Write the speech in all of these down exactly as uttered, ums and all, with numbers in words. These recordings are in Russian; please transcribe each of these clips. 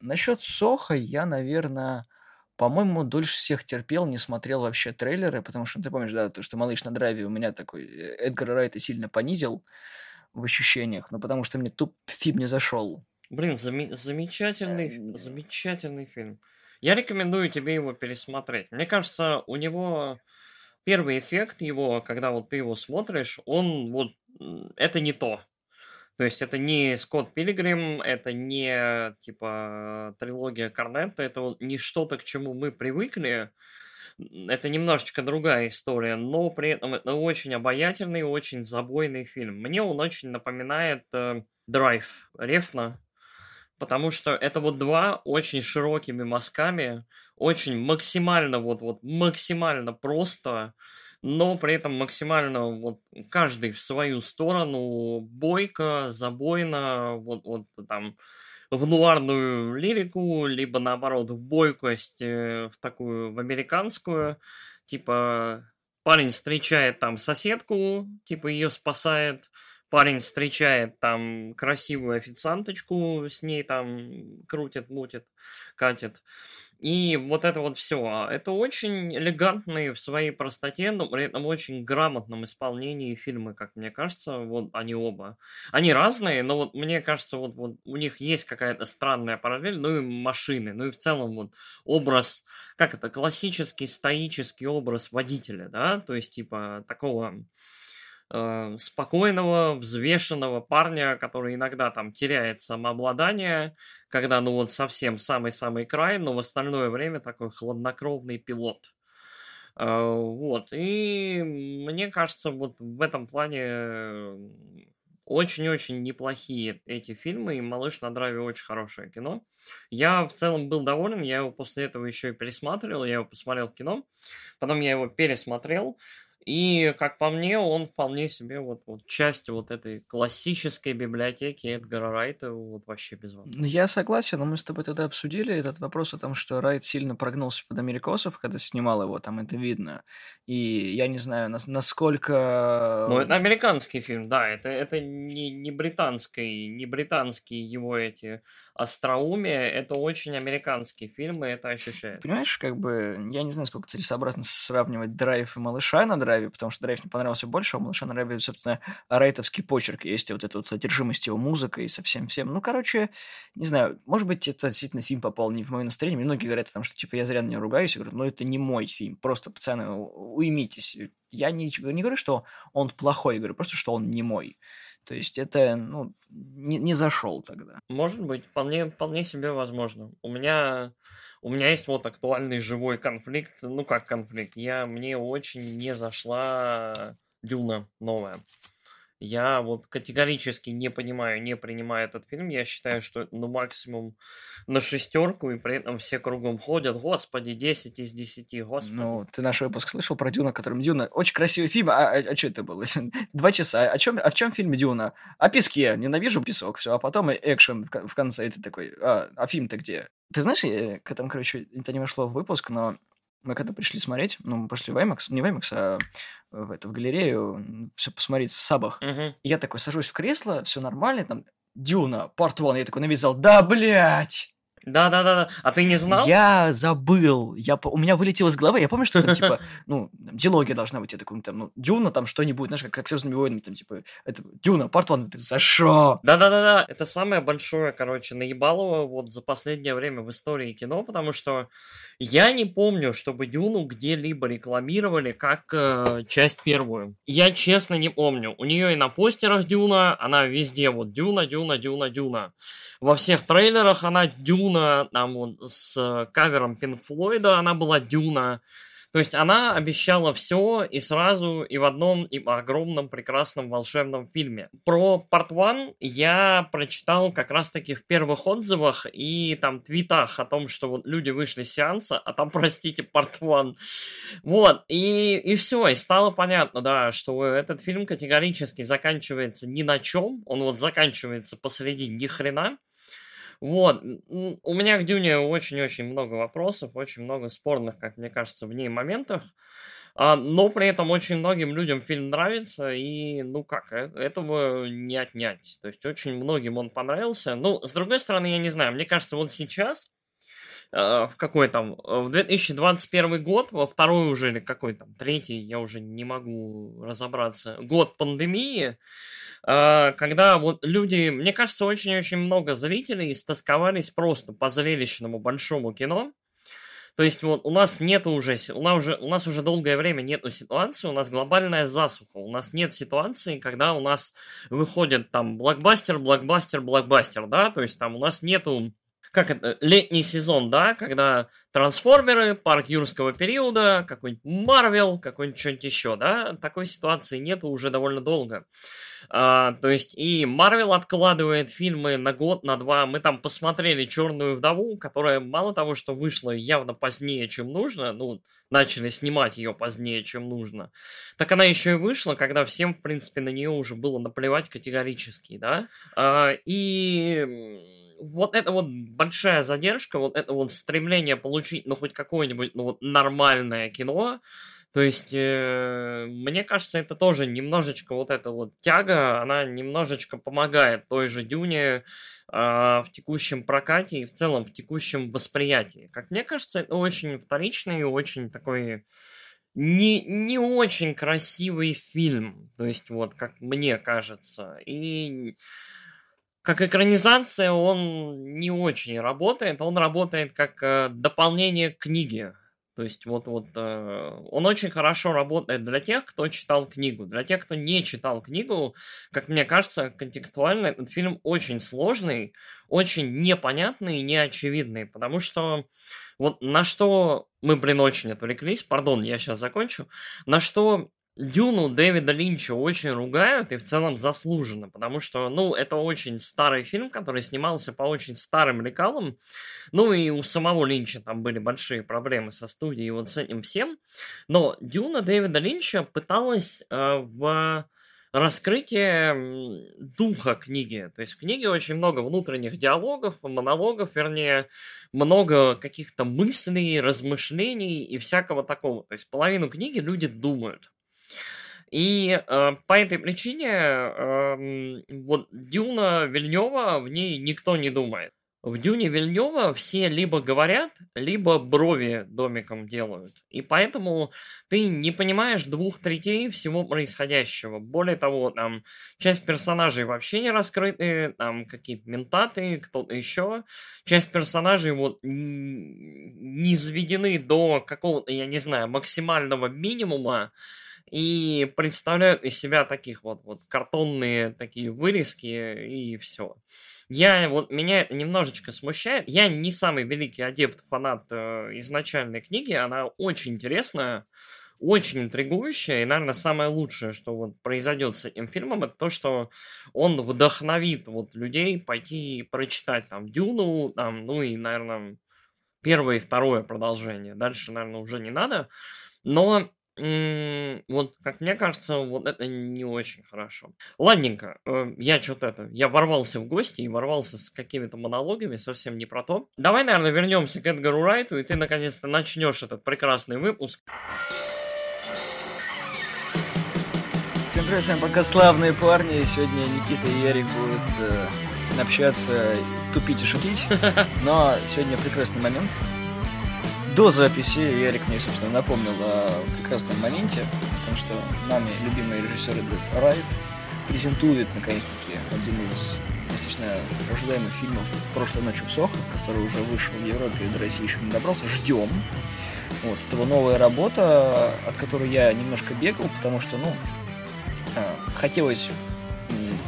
Насчет Сохо я, наверное, по-моему, дольше всех терпел, не смотрел вообще трейлеры, потому что, ты помнишь, да, то, что «Малыш на драйве» у меня такой Эдгара Райта сильно понизил в ощущениях, но потому что мне туп фильм не зашел. Блин, зам- замечательный, замечательный фильм. Я рекомендую тебе его пересмотреть. Мне кажется, у него первый эффект его, когда вот ты его смотришь, он вот... Это не то. То есть это не Скотт Пилигрим, это не, типа, трилогия Корнетта, это вот не что-то, к чему мы привыкли. Это немножечко другая история, но при этом это очень обаятельный, очень забойный фильм. Мне он очень напоминает э, «Драйв» Рефна, потому что это вот два очень широкими мазками, очень максимально, вот-вот, максимально просто, но при этом максимально вот каждый в свою сторону, бойко, забойно, вот, вот там в нуарную лирику, либо наоборот в бойкость, в такую, в американскую, типа парень встречает там соседку, типа ее спасает, парень встречает там красивую официанточку, с ней там крутит, мутит, катит. И вот это вот все. Это очень элегантные в своей простоте, но при этом очень грамотном исполнении фильмы, как мне кажется, вот они оба. Они разные, но вот мне кажется, вот, вот у них есть какая-то странная параллель, ну и машины, ну и в целом вот образ, как это, классический стоический образ водителя, да, то есть типа такого... спокойного, взвешенного парня, который иногда там теряет самообладание, когда, ну, вот совсем самый-самый край, но в остальное время такой хладнокровный пилот. Вот. И мне кажется, вот в этом плане очень-очень неплохие эти фильмы, и «Малыш на драйве» очень хорошее кино. Я в целом был доволен, я его после этого еще и пересматривал, я его посмотрел в кино, потом я его пересмотрел, и, как по мне, он вполне себе вот, вот часть вот этой классической библиотеки Эдгара Райта вот вообще без вопросов. Я согласен, но мы с тобой тогда обсудили этот вопрос о том, что Райт сильно прогнулся под америкосов, когда снимал его, там это видно. И я не знаю, насколько... Ну, это американский фильм, да, это, это не, не британский, не британские его эти остроумия, это очень американские фильмы, это ощущается. Понимаешь, как бы, я не знаю, сколько целесообразно сравнивать «Драйв» и «Малыша на драйве», потому что «Драйв» мне понравился больше, а у «Малыша на драйве», собственно, райтовский почерк. Есть вот эта вот одержимость его музыкой со всем-всем. Ну, короче, не знаю, может быть, это действительно фильм попал не в мое настроение. Многие говорят о том, что, типа, я зря на него ругаюсь. Я говорю, ну, это не мой фильм. Просто, пацаны, уймитесь. Я не, не говорю, что он плохой. Я говорю просто, что он не мой. То есть это, ну, не, не зашел тогда. Может быть, вполне, вполне себе возможно. У меня... У меня есть вот актуальный живой конфликт. Ну, как конфликт? Я, мне очень не зашла «Дюна» новая. Я вот категорически не понимаю, не принимаю этот фильм. Я считаю, что это, ну, максимум на шестерку, и при этом все кругом ходят. Господи, десять из десяти, господи. Ну, ты наш выпуск слышал про «Дюна», которым «Дюна» очень красивый фильм. А, а, а что это было? Два часа. О чем, а в чем фильм «Дюна»? О песке. Ненавижу песок. Все. А потом экшен в конце. И ты такой, а, а фильм-то где? Ты знаешь, я, к этому, короче, это не вошло в выпуск, но мы когда пришли смотреть, ну, мы пошли в IMAX, не в IMAX, а в, это, в галерею, все посмотреть в сабах. Uh-huh. И я такой сажусь в кресло, все нормально, там, «Дюна», «Парт-Ван», я такой навязал, да, блядь! Да-да-да, а ты не знал? Я забыл, я, у меня вылетело из головы, я помню, что там, типа, ну, диалоги должна быть, я такой, там, ну, «Дюна», там, что-нибудь, знаешь, как, как «Звездными войнами», там, типа, это, «Дюна», «Парт-Ван», ты за шо? Да-да-да-да, это самое большое, короче, наебалово вот за последнее время в истории кино, потому что я не помню, чтобы «Дюну» где-либо рекламировали как э, часть первую. Я честно не помню, у нее и на постерах «Дюна», она везде, вот, «Дюна», «Дюна», «Дюна», «Дюна». Во всех трейлерах она «Дюна», там вот с кавером Пинк Флойда она была «Дюна». То есть она обещала все и сразу, и в одном, и в огромном, прекрасном, волшебном фильме. Про «Парт-Ван» я прочитал как раз-таки в первых отзывах и там твитах о том, что вот люди вышли с сеанса, а там, простите, «Парт-Ван». Вот, и, и все, и стало понятно, да, что этот фильм категорически заканчивается ни на чем, он вот заканчивается посреди ни хрена. Вот, у меня к «Дюне» очень-очень много вопросов, очень много спорных, как мне кажется, в ней моментов. Но при этом очень многим людям фильм нравится, и, ну как, этого не отнять. То есть очень многим он понравился. Ну, с другой стороны, я не знаю, мне кажется, вот сейчас, в какой там, в две тысячи двадцать первый год, во второй уже, или какой там, третий, я уже не могу разобраться, год пандемии, когда вот люди, мне кажется, очень-очень много зрителей истосковались просто по зрелищному большому кино. То есть вот у нас нету уже, у нас уже, у нас уже долгое время нету ситуации, у нас глобальная засуха, у нас нет ситуации, когда у нас выходит там блокбастер, блокбастер, блокбастер, да, то есть там у нас нету, как это, летний сезон, да, когда трансформеры, парк юрского периода, какой-нибудь Марвел, какой-нибудь что-нибудь еще, да, такой ситуации нету уже довольно долго. А, то есть и Marvel откладывает фильмы на год, на два. Мы там посмотрели «Черную вдову», которая мало того, что вышла явно позднее, чем нужно, ну, начали снимать ее позднее, чем нужно, так она еще и вышла, когда всем, в принципе, на нее уже было наплевать категорически, да. А, и вот эта вот большая задержка, вот это вот стремление получить, ну, хоть какое-нибудь, ну, вот нормальное кино. То есть, э, мне кажется, это тоже немножечко вот эта вот тяга, она немножечко помогает той же «Дюне» э, в текущем прокате и в целом в текущем восприятии. Как мне кажется, это очень вторичный и очень такой не, не очень красивый фильм. То есть, вот, как мне кажется. И как экранизация он не очень работает, он работает как э, дополнение к книге. То есть вот, вот э, он очень хорошо работает для тех, кто читал книгу. Для тех, кто не читал книгу, как мне кажется, контекстуально этот фильм очень сложный, очень непонятный и неочевидный. Потому что вот на что мы, блин, очень отвлеклись, пардон, я сейчас закончу, на что «Дюну» Дэвида Линча очень ругают и в целом заслуженно, потому что, ну, это очень старый фильм, который снимался по очень старым лекалам, ну, и у самого Линча там были большие проблемы со студией и вот с этим всем, но «Дюна» Дэвида Линча пыталась э, в раскрытие духа книги. То есть в книге очень много внутренних диалогов, монологов, вернее, много каких-то мыслей, размышлений и всякого такого. То есть половину книги люди думают. И э, по этой причине э, вот «Дюна» Вильнева, в ней никто не думает. В «Дюне» Вильнева все либо говорят, либо брови домиком делают. И поэтому ты не понимаешь двух третей всего происходящего. Более того, там часть персонажей вообще не раскрыты, там какие-то ментаты, кто-то еще. Часть персонажей вот не изведены до какого-то, я не знаю, максимального минимума. И представляют из себя таких вот, вот картонные такие вырезки и все. Я, вот, меня это немножечко смущает. Я не самый великий адепт, фанат э, изначальной книги. Она очень интересная, очень интригующая. И, наверное, самое лучшее, что вот произойдет с этим фильмом, это то, что он вдохновит вот, людей пойти и прочитать там «Дюну», там, ну и, наверное, первое и второе продолжение. Дальше, наверное, уже не надо. Но вот, как мне кажется, вот это не очень хорошо. Ладненько, я что-то это, я ворвался в гости и ворвался с какими-то монологами, совсем не про то. Давай, наверное, вернемся к Эдгару Райту, и ты, наконец-то, начнешь этот прекрасный выпуск. Всем привет, с вами пока «Славные парни». Сегодня Никита и Ярик будут э, общаться, тупить и шутить, но сегодня прекрасный момент. До записи Ярик мне, собственно, напомнил о прекрасном моменте, потому что нами любимый режиссер Эдгар Райт презентует, наконец-таки, один из достаточно ожидаемых фильмов «Прошлой ночью в Сохо», который уже вышел в Европе и до России еще не добрался. Ждем. Вот, это его новая работа, от которой я немножко бегал, потому что, ну, хотелось,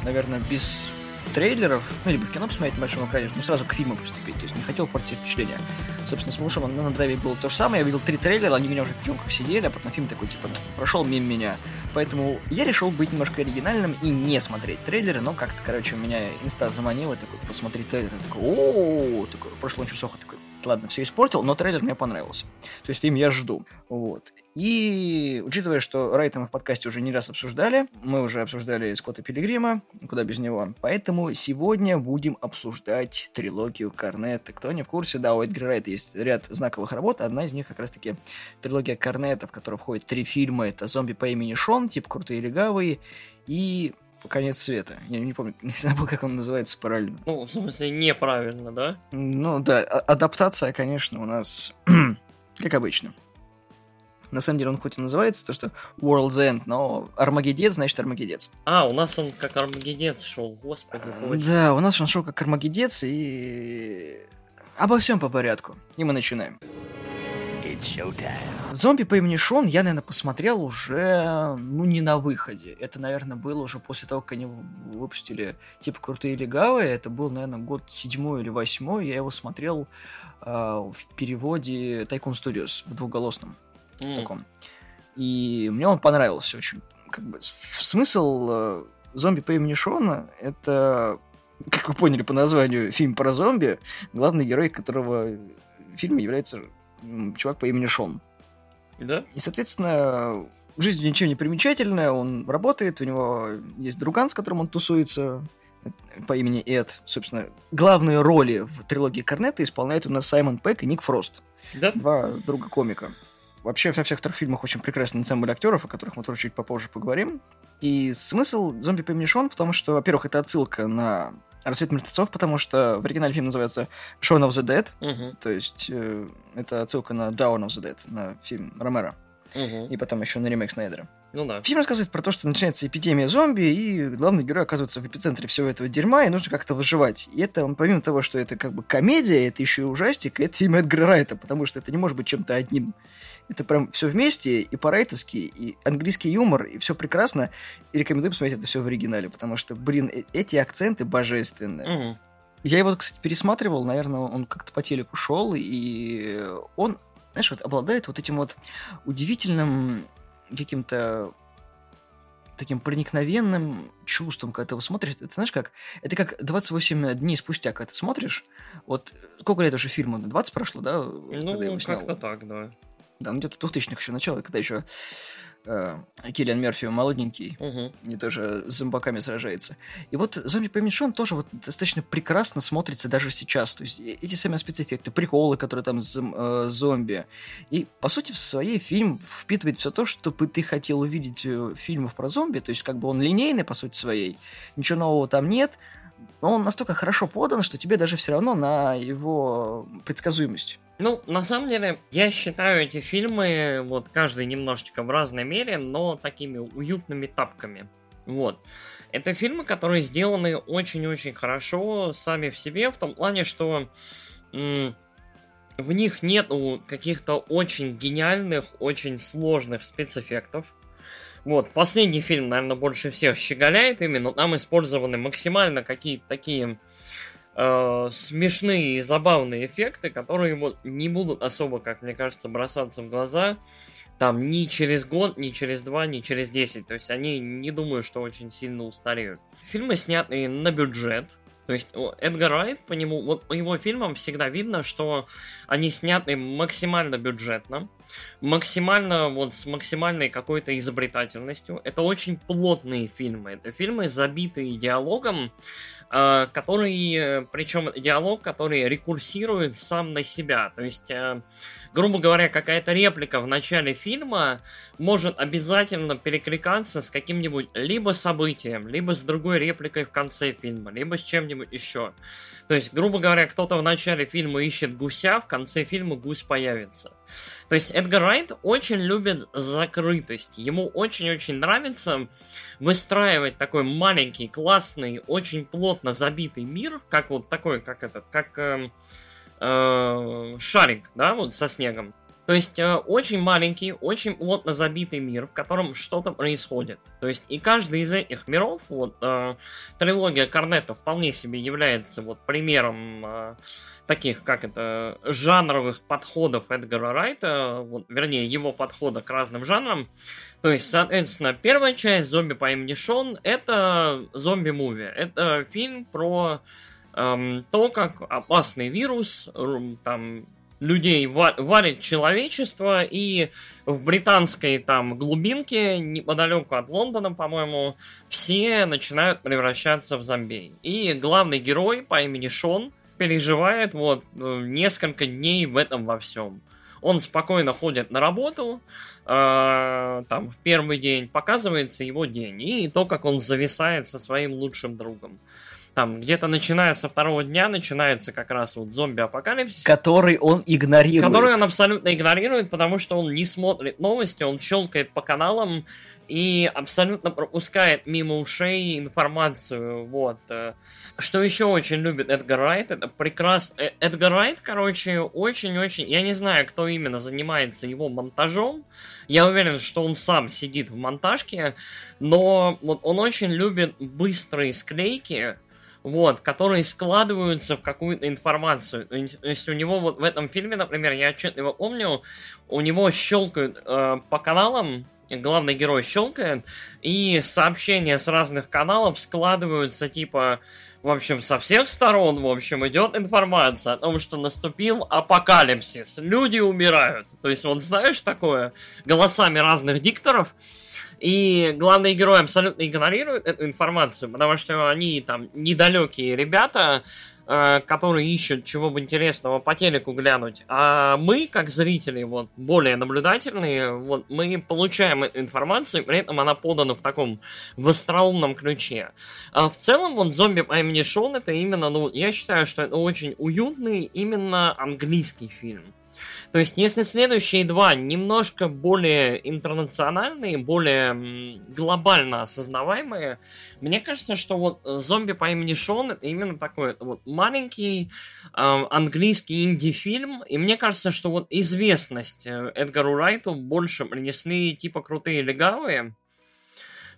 наверное, без трейлеров, ну, либо в кино посмотреть на большом экране, ну, сразу к фильму приступить, то есть не хотел портить впечатление. Собственно, с «Малышом на драйве» было то же самое, я видел три трейлера, они меня уже в печенках сидели, а потом фильм такой, типа, прошел мимо меня. Поэтому я решил быть немножко оригинальным и не смотреть трейлеры, но как-то, короче, меня инста заманила, такой, посмотри трейлер, такой, о-о-о, такой, «Прошлой ночью в Сохо», такой, ладно, все испортил, но трейлер мне понравился. То есть фильм я жду, вот. И, учитывая, что Райта мы в подкасте уже не раз обсуждали, мы уже обсуждали Скотта Пилигрима, куда без него, поэтому сегодня будем обсуждать трилогию Корнетта. Кто не в курсе, да, у Эдгара Райта есть ряд знаковых работ, одна из них как раз-таки трилогия Корнетта, в которую входят три фильма. Это «Зомби по имени Шон», типа «Крутые легавые» и «Конец света». Я не помню, не забыл, как он называется правильно. Ну, в смысле, неправильно, да? Ну, да, адаптация, конечно, у нас как обычно. На самом деле он хоть и называется то, что World's End, но Армагеддец значит Армагеддец. А, у нас он как Армагеддец шел, господи. А, да, у нас он шел как Армагеддец, и обо всем по порядку. И мы начинаем. «Зомби по имени Шон» я, наверное, посмотрел уже, ну, не на выходе. Это, наверное, было уже после того, как они выпустили типа «Крутые легавые». Это был, наверное, год седьмой или восьмой. Я его смотрел э, в переводе Tycoon Studios в двухголосном. Mm. Таком. И мне он понравился очень. Как бы, смысл э, «Зомби по имени Шона» — это, как вы поняли по названию, фильм про зомби, главный герой которого в фильме является чувак по имени Шон. Да? И, соответственно, жизнь ничем не примечательная, он работает, у него есть друган, с которым он тусуется, по имени Эд. Собственно, главные роли в трилогии Корнетта исполняют у нас Саймон Пегг и Ник Фрост. Да? Два друга комика. Вообще, во всех трех фильмах очень прекрасный ансамбль актеров, о которых мы тоже чуть попозже поговорим. И смысл «Зомби по имени Шон» в том, что, во-первых, это отсылка на «Рассвет мертвецов», потому что в оригинале фильм называется «Shaun of the Dead», uh-huh. то есть э, это отсылка на «Dawn of the Dead», на фильм Ромеро, uh-huh. и потом еще на ремейк Снайдера. Ну, да. Фильм рассказывает про то, что начинается эпидемия зомби, и главный герой оказывается в эпицентре всего этого дерьма, и нужно как-то выживать. И это, помимо того, что это как бы комедия, это еще и ужастик, и это фильм Эдгара Райта, потому что это не может быть чем-то одним. Это прям все вместе, и по-райтовски, и английский юмор, и все прекрасно. И рекомендую посмотреть это все в оригинале, потому что, блин, э- эти акценты божественные. Mm-hmm. Я его, кстати, пересматривал, наверное, он как-то по телеку шел, и он, знаешь, вот обладает вот этим вот удивительным каким-то таким проникновенным чувством, когда ты его смотришь. Это знаешь как? Это как двадцать восемь дней спустя, когда ты смотришь. Вот сколько лет уже фильму? двадцать прошло, да? Ну, когда я его снял? Как-то так, да. Да, ну где-то двухтысячных еще начало, когда еще э, Киллиан Мёрфи молоденький, угу. не тоже с зомбаками сражается. И вот «Зомби по имени Шон» тоже вот достаточно прекрасно смотрится даже сейчас. То есть эти сами спецэффекты, приколы, которые там с э, зомби. И, по сути, в своей фильм впитывает все то, что бы ты хотел увидеть в фильмах про зомби. То есть как бы он линейный, по сути, своей. Ничего нового там нет. Но он настолько хорошо подан, что тебе даже все равно на его предсказуемость. Ну, на самом деле, я считаю эти фильмы, вот, каждый немножечко в разной мере, но такими уютными тапками. Вот. Это фильмы, которые сделаны очень-очень хорошо сами в себе, в том плане, что м- в них нету каких-то очень гениальных, очень сложных спецэффектов. Вот, последний фильм, наверное, больше всех щеголяет ими, но там использованы максимально какие-то такие э, смешные и забавные эффекты, которые вот не будут особо, как мне кажется, бросаться в глаза там ни через год, ни через два, ни через десять. То есть они, не думаю, что очень сильно устареют. Фильмы, снятые на бюджет. То есть Эдгар Райт, по нему, вот по его фильмам всегда видно, что они сняты максимально бюджетно, максимально вот с максимальной какой-то изобретательностью. Это очень плотные фильмы. Это фильмы, забитые диалогом, э, который, причем диалог, который рекурсирует сам на себя. То есть, э, грубо говоря, какая-то реплика в начале фильма может обязательно перекликаться с каким-нибудь либо событием, либо с другой репликой в конце фильма, либо с чем-нибудь еще. То есть, грубо говоря, кто-то в начале фильма ищет гуся, в конце фильма гусь появится. То есть Эдгар Райт очень любит закрытость. Ему очень-очень нравится выстраивать такой маленький, классный, очень плотно забитый мир, как вот такой, как этот, как э, э, шарик, да, вот со снегом. То есть э, очень маленький, очень плотно забитый мир, в котором что-то происходит. То есть и каждый из этих миров, вот э, трилогия Корнетта вполне себе является вот примером э, таких, как это, жанровых подходов Эдгара Райта, вот, вернее его подхода к разным жанрам. То есть, соответственно, первая часть «Зомби по имени Шон» — это зомби-муви, это фильм про э, то, как опасный вирус, э, там... людей варит человечество, и в британской там глубинке, неподалеку от Лондона, по-моему, все начинают превращаться в зомби. И главный герой по имени Шон переживает вот несколько дней в этом во всем. Он спокойно ходит на работу, э, там в первый день показывается его день, и то, как он зависает со своим лучшим другом. Там где-то начиная со второго дня начинается как раз вот зомби-апокалипсис. Который он игнорирует. Который он абсолютно игнорирует, потому что он не смотрит новости, он щелкает по каналам и абсолютно пропускает мимо ушей информацию. Вот. Что еще очень любит Эдгар Райт, это прекрасно. Эдгар Райт, короче, очень-очень... Я не знаю, кто именно занимается его монтажом. Я уверен, что он сам сидит в монтажке. Но вот он очень любит быстрые склейки, вот, которые складываются в какую-то информацию. То есть у него вот в этом фильме, например, я отчетливо помню, у него щелкают э, по каналам, главный герой щелкает, и сообщения с разных каналов складываются, типа, в общем, со всех сторон, в общем, идет информация о том, что наступил апокалипсис, люди умирают. То есть вот знаешь такое, голосами разных дикторов. И главные герои абсолютно игнорируют эту информацию, потому что они там недалекие ребята, э, которые ищут чего бы интересного по телеку глянуть. А мы, как зрители, вот, более наблюдательные, вот, мы получаем эту информацию, при этом она подана в таком в остроумном ключе. А в целом, вот, «Зомби по имени Шон» — это именно, ну, я считаю, что это очень уютный именно английский фильм. То есть, если следующие два немножко более интернациональные, более глобально осознаваемые, мне кажется, что вот «Зомби по имени Шон» — это именно такой вот маленький э, английский инди-фильм, и мне кажется, что вот известность Эдгару Райту больше принесли типа «Крутые легавые»,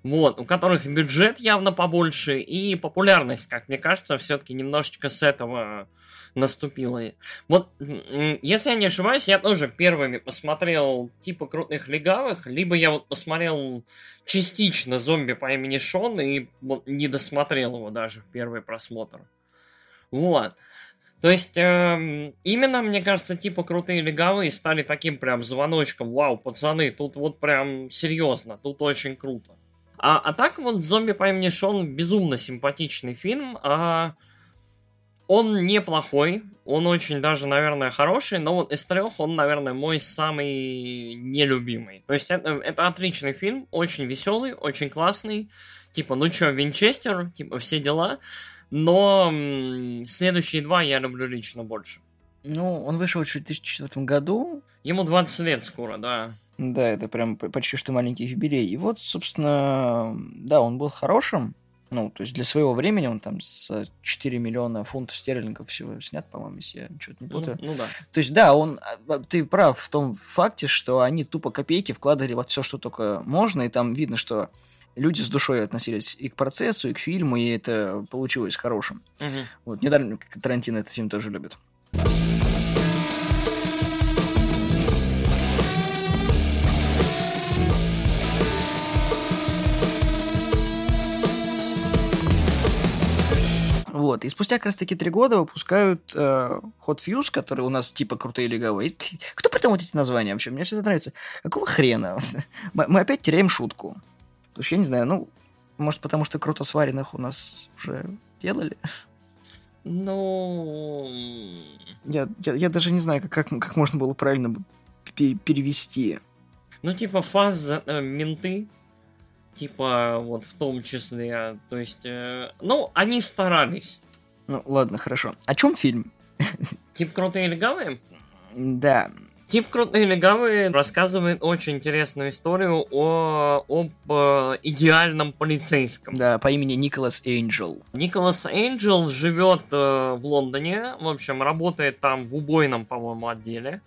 вот, у которых бюджет явно побольше, и популярность, как мне кажется, все-таки немножечко с этого наступила. Вот, если я не ошибаюсь, я тоже первыми посмотрел типа «Крутых легавых», либо я вот посмотрел частично «Зомби по имени Шон» и вот не досмотрел его даже в первый просмотр. Вот. То есть, э, именно, мне кажется, типа «Крутые легавые» стали таким прям звоночком. Вау, пацаны, тут вот прям серьезно, тут очень круто. А, а так вот «Зомби по имени Шон» безумно симпатичный фильм, а он неплохой, он очень даже, наверное, хороший, но вот из трех он, наверное, мой самый нелюбимый. То есть это, это отличный фильм, очень веселый, очень классный, типа, ну чё, Винчестер, типа, все дела, но м- следующие два я люблю лично больше. Ну, он вышел в две тысячи четвёртом году. Ему двадцать лет скоро, да. Да, это прям почти что маленький юбилей. И вот, собственно, да, он был хорошим. Ну, то есть для своего времени он там с четыре миллиона фунтов стерлингов всего снят, по-моему, если я что-то не путаю. Ну, ну да. То есть, да, он, ты прав в том факте, что они тупо копейки вкладывали во все, что только можно, и там видно, что люди с душой относились и к процессу, и к фильму, и это получилось хорошим. Угу. Вот, недаром Тарантино этот фильм тоже любит. Вот. И спустя как раз-таки три года выпускают э, Hot Fuse, которые у нас типа «Крутые легавые». Кто придумал эти названия вообще? Мне всегда нравится. Какого хрена? Мы, мы опять теряем шутку. То есть, я не знаю, ну, может, потому что круто сваренных у нас уже делали? Ну... Я, я, я даже не знаю, как, как можно было правильно перевести. Ну, типа фаза э, менты. Типа, вот, в том числе, то есть, э, ну, они старались. Ну, ладно, хорошо. О чем фильм? Тип «Крутые легавые»? Да. Тип «Крутые легавые» рассказывает очень интересную историю о, об э, идеальном полицейском. Да, по имени Николас Эйнджел. Николас Эйнджел живет э, в Лондоне, в общем, работает там в убойном, по-моему, отделе.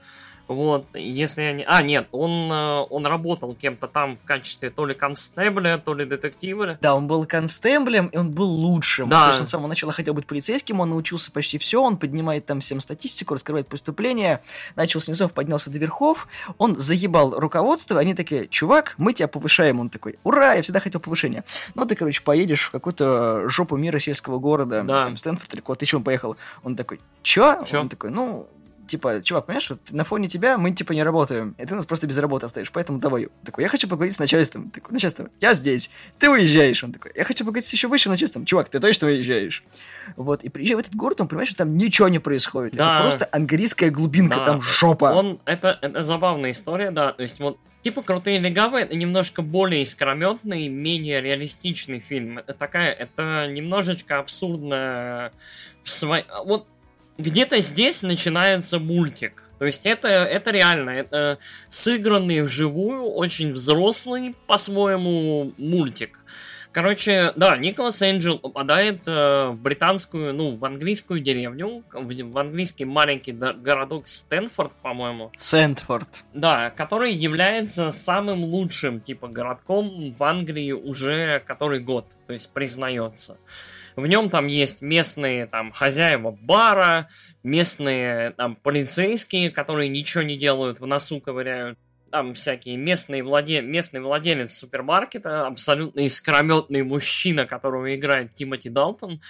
Вот, если я не... А, нет, он, он работал кем-то там в качестве то ли констебля, то ли детектива. Да, он был констеблем, и он был лучшим. Да. То есть он с самого начала хотел быть полицейским, он научился почти все, он поднимает там всем статистику, раскрывает преступления, начал с низов, поднялся до верхов, он заебал руководство, они такие: чувак, мы тебя повышаем. Он такой: ура, я всегда хотел повышения. Ну, ты, короче, поедешь в какую-то жопу мира сельского города, да, там Стэнфорд или куда-то еще он поехал. Он такой: чё? Чё? Он такой: ну... типа, чувак, понимаешь, вот на фоне тебя мы, типа, не работаем, и ты нас просто без работы оставишь, поэтому давай. Такой, я хочу поговорить с начальством. Такой, начальство, я здесь, ты уезжаешь. Он такой, я хочу поговорить с еще высшим начальством. Чувак, ты точно уезжаешь. Вот, и приезжая в этот город, он понимает, что там ничего не происходит. Да. Это просто английская глубинка, да. Там жопа. Он, это, это забавная история, да, то есть вот, типа, «Крутые легавые» — это немножко более искрометный, менее реалистичный фильм. Это такая, это немножечко абсурдно в своей... Вот где-то здесь начинается мультик. То есть это, это реально, это сыгранный вживую, очень взрослый, по-своему, мультик. Короче, да, Николас Энджел попадает э, в британскую, ну, в английскую деревню, в, в английский маленький городок Стэнфорд, по-моему. Стэнфорд. Да, который является самым лучшим, типа, городком в Англии уже который год, то есть признается. В нем там есть местные там хозяева бара, местные там полицейские, которые ничего не делают, в носу ковыряют. Там всякие местные владе... местный владелец супермаркета, абсолютно искрометный мужчина, которого играет Тимоти Далтон.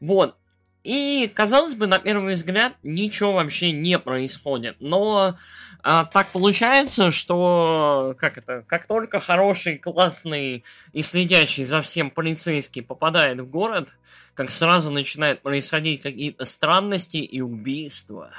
Вот. И, казалось бы, на первый взгляд ничего вообще не происходит. Но а, так получается, что как, это, как только хороший, классный и следящий за всем полицейский попадает в город, как сразу начинают происходить какие-то странности и убийства.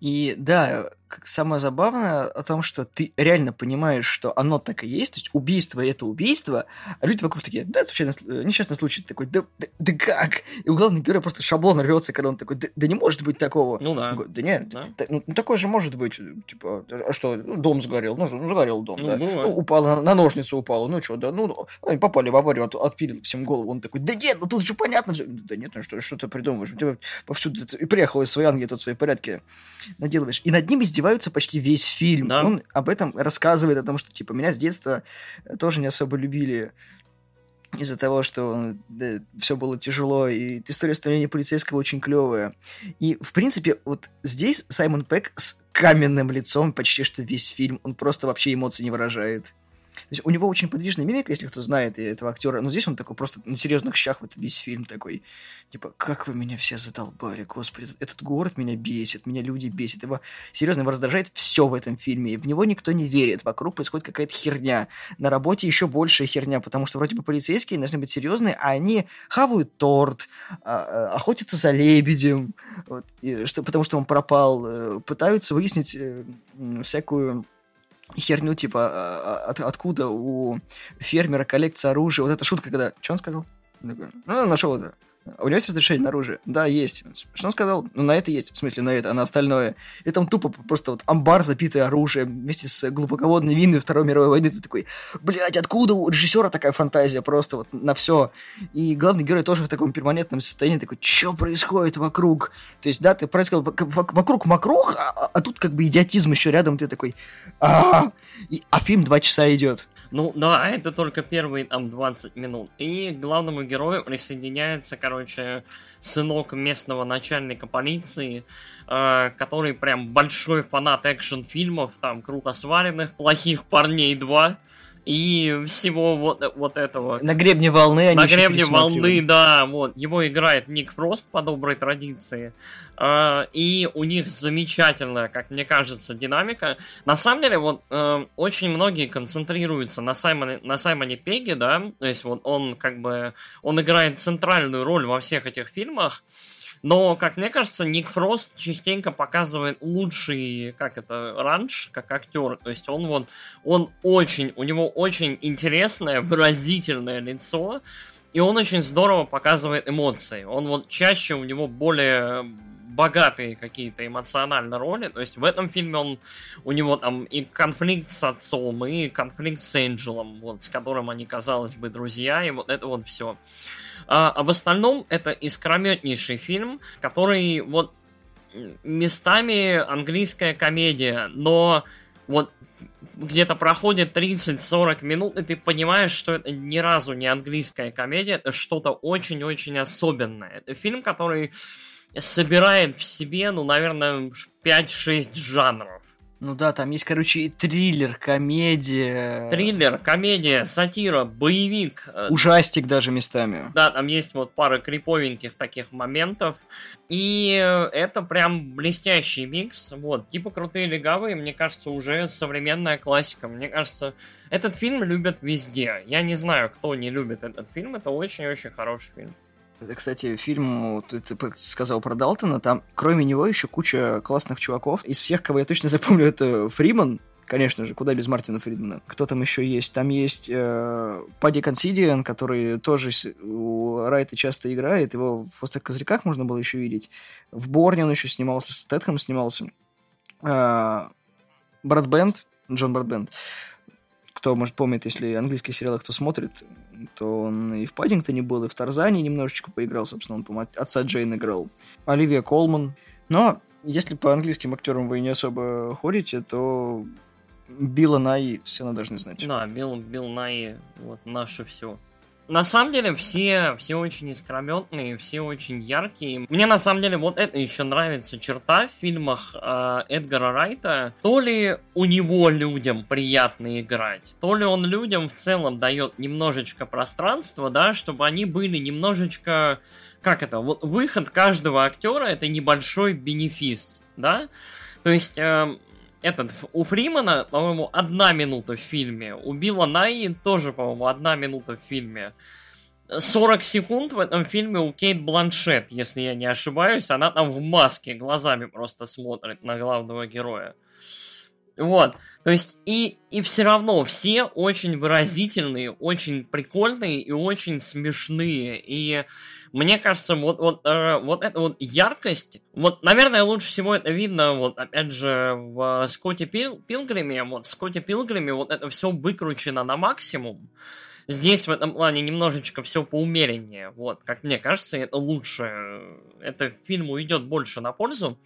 И да, самое забавное о том, что ты реально понимаешь, что оно так и есть, то есть убийство — это убийство, а люди вокруг такие, да, это случайно, несчастный случай, ты такой, да, да, да как? И у главного героя просто шаблон рвется, когда он такой, да, да не может быть такого. Ну да. Да нет, да. Да, ну такое же может быть, типа, а что, ну, дом сгорел, ну сгорел дом, ну, да, ну, упало, на ножницу упало, ну что, да, ну, они попали в аварию, от, отпилил всем голову, он такой, да нет, ну тут же понятно все. Да нет, ну что, что ты придумываешь, у тебя повсюду и приехал из своей Англии, тут свои порядки наделываешь, и над ним издеваются почти весь фильм. Да. Он об этом рассказывает, о том, что, типа, меня с детства тоже не особо любили из-за того, что да, все было тяжело, и история становления полицейского очень клевая. И, в принципе, вот здесь Саймон Пегг с каменным лицом почти что весь фильм, он просто вообще эмоций не выражает. То есть у него очень подвижная мимика, если кто знает этого актера, но здесь он такой просто на серьезных щах вот весь фильм такой, типа, как вы меня все задолбали, господи, этот, этот город меня бесит, меня люди бесят, его серьезно его раздражает все в этом фильме, и в него никто не верит, вокруг происходит какая-то херня, на работе еще большая херня, потому что вроде бы полицейские должны быть серьезные, а они хавают торт, охотятся за лебедем, вот, и, что, потому что он пропал, пытаются выяснить всякую... херню, типа, от, откуда у фермера коллекция оружия. Вот эта шутка, когда... Что он сказал? Ну, нашел это. У него есть разрешение на оружие? Да, есть. Что он сказал? Ну, на это есть. В смысле, на это, а на остальное. И там тупо просто вот амбар, запитый оружием, вместе с глубоководной миной Второй мировой войны. Ты такой, блядь, откуда у режиссера такая фантазия? Просто вот на все. И главный герой тоже в таком перманентном состоянии. Такой, что происходит вокруг? То есть, да, ты происходил вокруг мокрух, а, а тут как бы идиотизм еще рядом. Ты такой, а А фильм два часа идет. Ну, да, это только первые, там, двадцать минут. И к главному герою присоединяется, короче, сынок местного начальника полиции, э, который прям большой фанат экшн-фильмов, там, круто сваренных, «Плохих парней два». И всего вот, вот этого. На гребне волны они На гребне волны, да, вот. Его играет Ник Фрост по доброй традиции. И у них замечательная, как мне кажется, динамика. На самом деле, вот очень многие концентрируются на Саймоне, на Саймоне Пегге, да. То есть, вот он как бы он играет центральную роль во всех этих фильмах. Но, как мне кажется, Ник Фрост частенько показывает лучший, как это, ранж, как актер. То есть он вот, он очень, у него очень интересное, выразительное лицо, и он очень здорово показывает эмоции. Он вот чаще, у него более богатые какие-то эмоциональные роли. То есть в этом фильме он, у него там и конфликт с отцом, и конфликт с Энджелом, вот, с которым они, казалось бы, друзья, и вот это вот все. А в остальном это искрометнейший фильм, который вот местами английская комедия, но вот где-то проходит тридцать-сорок минут, и ты понимаешь, что это ни разу не английская комедия, это что-то очень-очень особенное. Это фильм, который собирает в себе, ну, наверное, пять-шесть жанров. Ну да, там есть, короче, и триллер, комедия. Триллер, комедия, сатира, боевик. Ужастик даже местами. Да, там есть вот пара криповеньких таких моментов. И это прям блестящий микс. Вот, типа «Крутые легавые», мне кажется, уже современная классика. Мне кажется, этот фильм любят везде. Я не знаю, кто не любит этот фильм. Это очень-очень хороший фильм. Это, кстати, фильм, ты, ты сказал про Далтона, там, кроме него, еще куча классных чуваков. Из всех, кого я точно запомню, это Фримен, конечно же, куда без Мартина Фридмана. Кто там еще есть? Там есть э, Падди Консидайн, который тоже у Райта часто играет, его в «Острых козырьках» можно было еще видеть. В «Борне» он еще снимался, с Тетхом снимался. Э, Бродбент, Джон Бродбент. Кто, может, помнит, если английские сериалы кто смотрит, то он и в «Паддингтоне» был, и в «Тарзане» немножечко поиграл, собственно, он, по-моему, отца Джейн играл. Оливия Колман. Но если по английским актерам вы не особо ходите, то Билла Най все надо должны знать. Да, Билл, Билл Най, вот, наше все. На самом деле, все, все очень искрометные, все очень яркие. Мне, на самом деле, вот это еще нравится черта в фильмах э, Эдгара Райта. То ли у него людям приятно играть, то ли он людям в целом дает немножечко пространства, да, чтобы они были немножечко... Как это? Вот выход каждого актера — это небольшой бенефис, да? То есть... Э, Этот, у Фримена, по-моему, одна минута в фильме. У Билла Найи тоже, по-моему, одна минута в фильме. сорок секунд в этом фильме у Кейт Бланшетт, если я не ошибаюсь. Она там в маске, глазами просто смотрит на главного героя. Вот. То есть, и, и все равно все очень выразительные, очень прикольные и очень смешные. И... Мне кажется, вот, вот, э, вот эта вот яркость, вот, наверное, лучше всего это видно, вот, опять же, в Скотте Пил- Пилгриме, вот, в Скотте Пилгриме вот это все выкручено на максимум. Здесь в этом плане немножечко все поумереннее, вот, как мне кажется, это лучше, это фильму идет больше на пользу,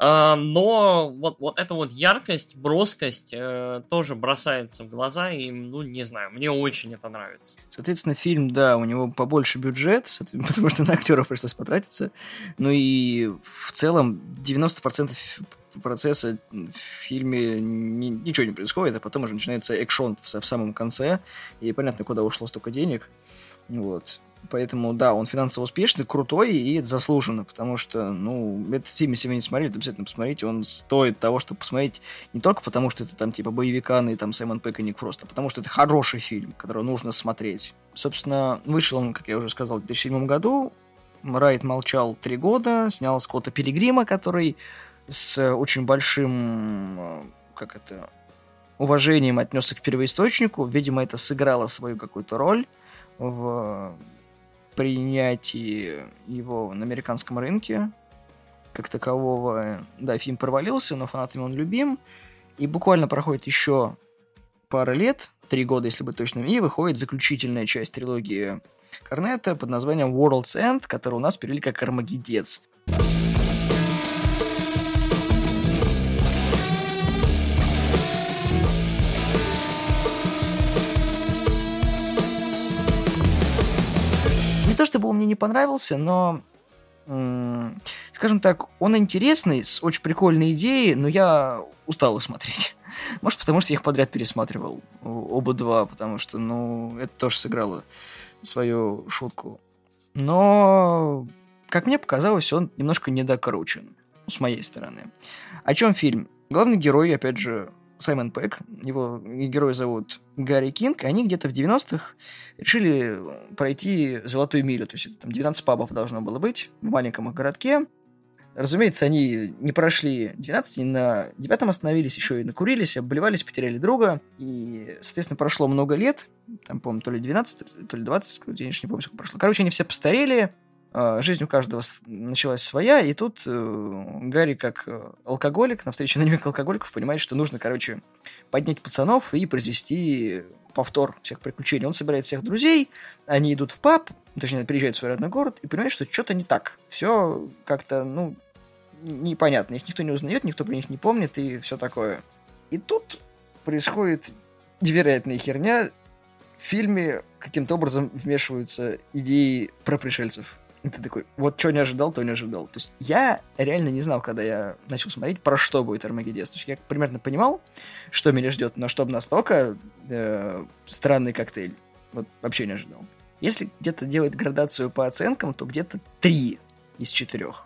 э, но вот, вот эта вот яркость, броскость э, тоже бросается в глаза, и, ну, не знаю, мне очень это нравится. Соответственно, фильм, да, у него побольше бюджет, соответственно, потому что на актеров пришлось потратиться. Ну и в целом девяносто процентов процесса в фильме ни, ничего не происходит, а потом уже начинается экшон в, в самом конце, и понятно, куда ушло столько денег. Вот. Поэтому, да, он финансово успешный, крутой, и это заслуженно, потому что, ну, этот фильм, если вы не смотрели, то обязательно посмотрите, он стоит того, чтобы посмотреть не только потому, что это там типа боевиканы, и там Саймон Пегг и Ник Фрост, а потому что это хороший фильм, который нужно смотреть. Собственно, вышел он, как я уже сказал, в две тысячи седьмом году. Райт молчал три года, снял Скотта Пилигрима, который с очень большим, как это, уважением отнесся к первоисточнику. Видимо, это сыграло свою какую-то роль в принятии его на американском рынке как такового. Да, фильм провалился, но фанатами он любим. И буквально проходит еще пара лет, три года, если быть точным, и выходит заключительная часть трилогии Корнета под названием World's End, который у нас перевели как «Армагеддец». Не то чтобы он мне не понравился, но... М- скажем так, он интересный, с очень прикольной идеей, но я устал его смотреть. Может, потому что я их подряд пересматривал, оба два, потому что, ну, это тоже сыграло свою шутку. Но, как мне показалось, он немножко недокручен, с моей стороны. О чем фильм? Главный герой, опять же, Саймон Пегг, его героя зовут Гарри Кинг, они где-то в девяностых решили пройти золотую милю, то есть это там двенадцать пабов должно было быть в маленьком их городке. Разумеется, они не прошли двенадцать, и на девятом остановились, еще и накурились, обливались, потеряли друга. И, соответственно, прошло много лет. Там, по-моему, то ли двенадцать, то ли двадцать, я не помню, сколько прошло. Короче, они все постарели, жизнь у каждого началась своя, и тут Гарри, как алкоголик, на встрече анонимных алкоголиков, понимает, что нужно, короче, поднять пацанов и произвести повтор всех приключений. Он собирает всех друзей, они идут в паб, точнее, приезжают в свой родной город, и понимают, что что-то не так. Все как-то, ну... непонятно, их никто не узнает, никто про них не помнит и все такое. И тут происходит невероятная херня. В фильме каким-то образом вмешиваются идеи про пришельцев. И ты такой, вот что не ожидал, то не ожидал. То есть я реально не знал, когда я начал смотреть, про что будет «Армагеддец». То есть я примерно понимал, что меня ждет, но чтобы настолько э, странный коктейль, вот вообще не ожидал. Если где-то делать градацию по оценкам, то где-то три из четырех.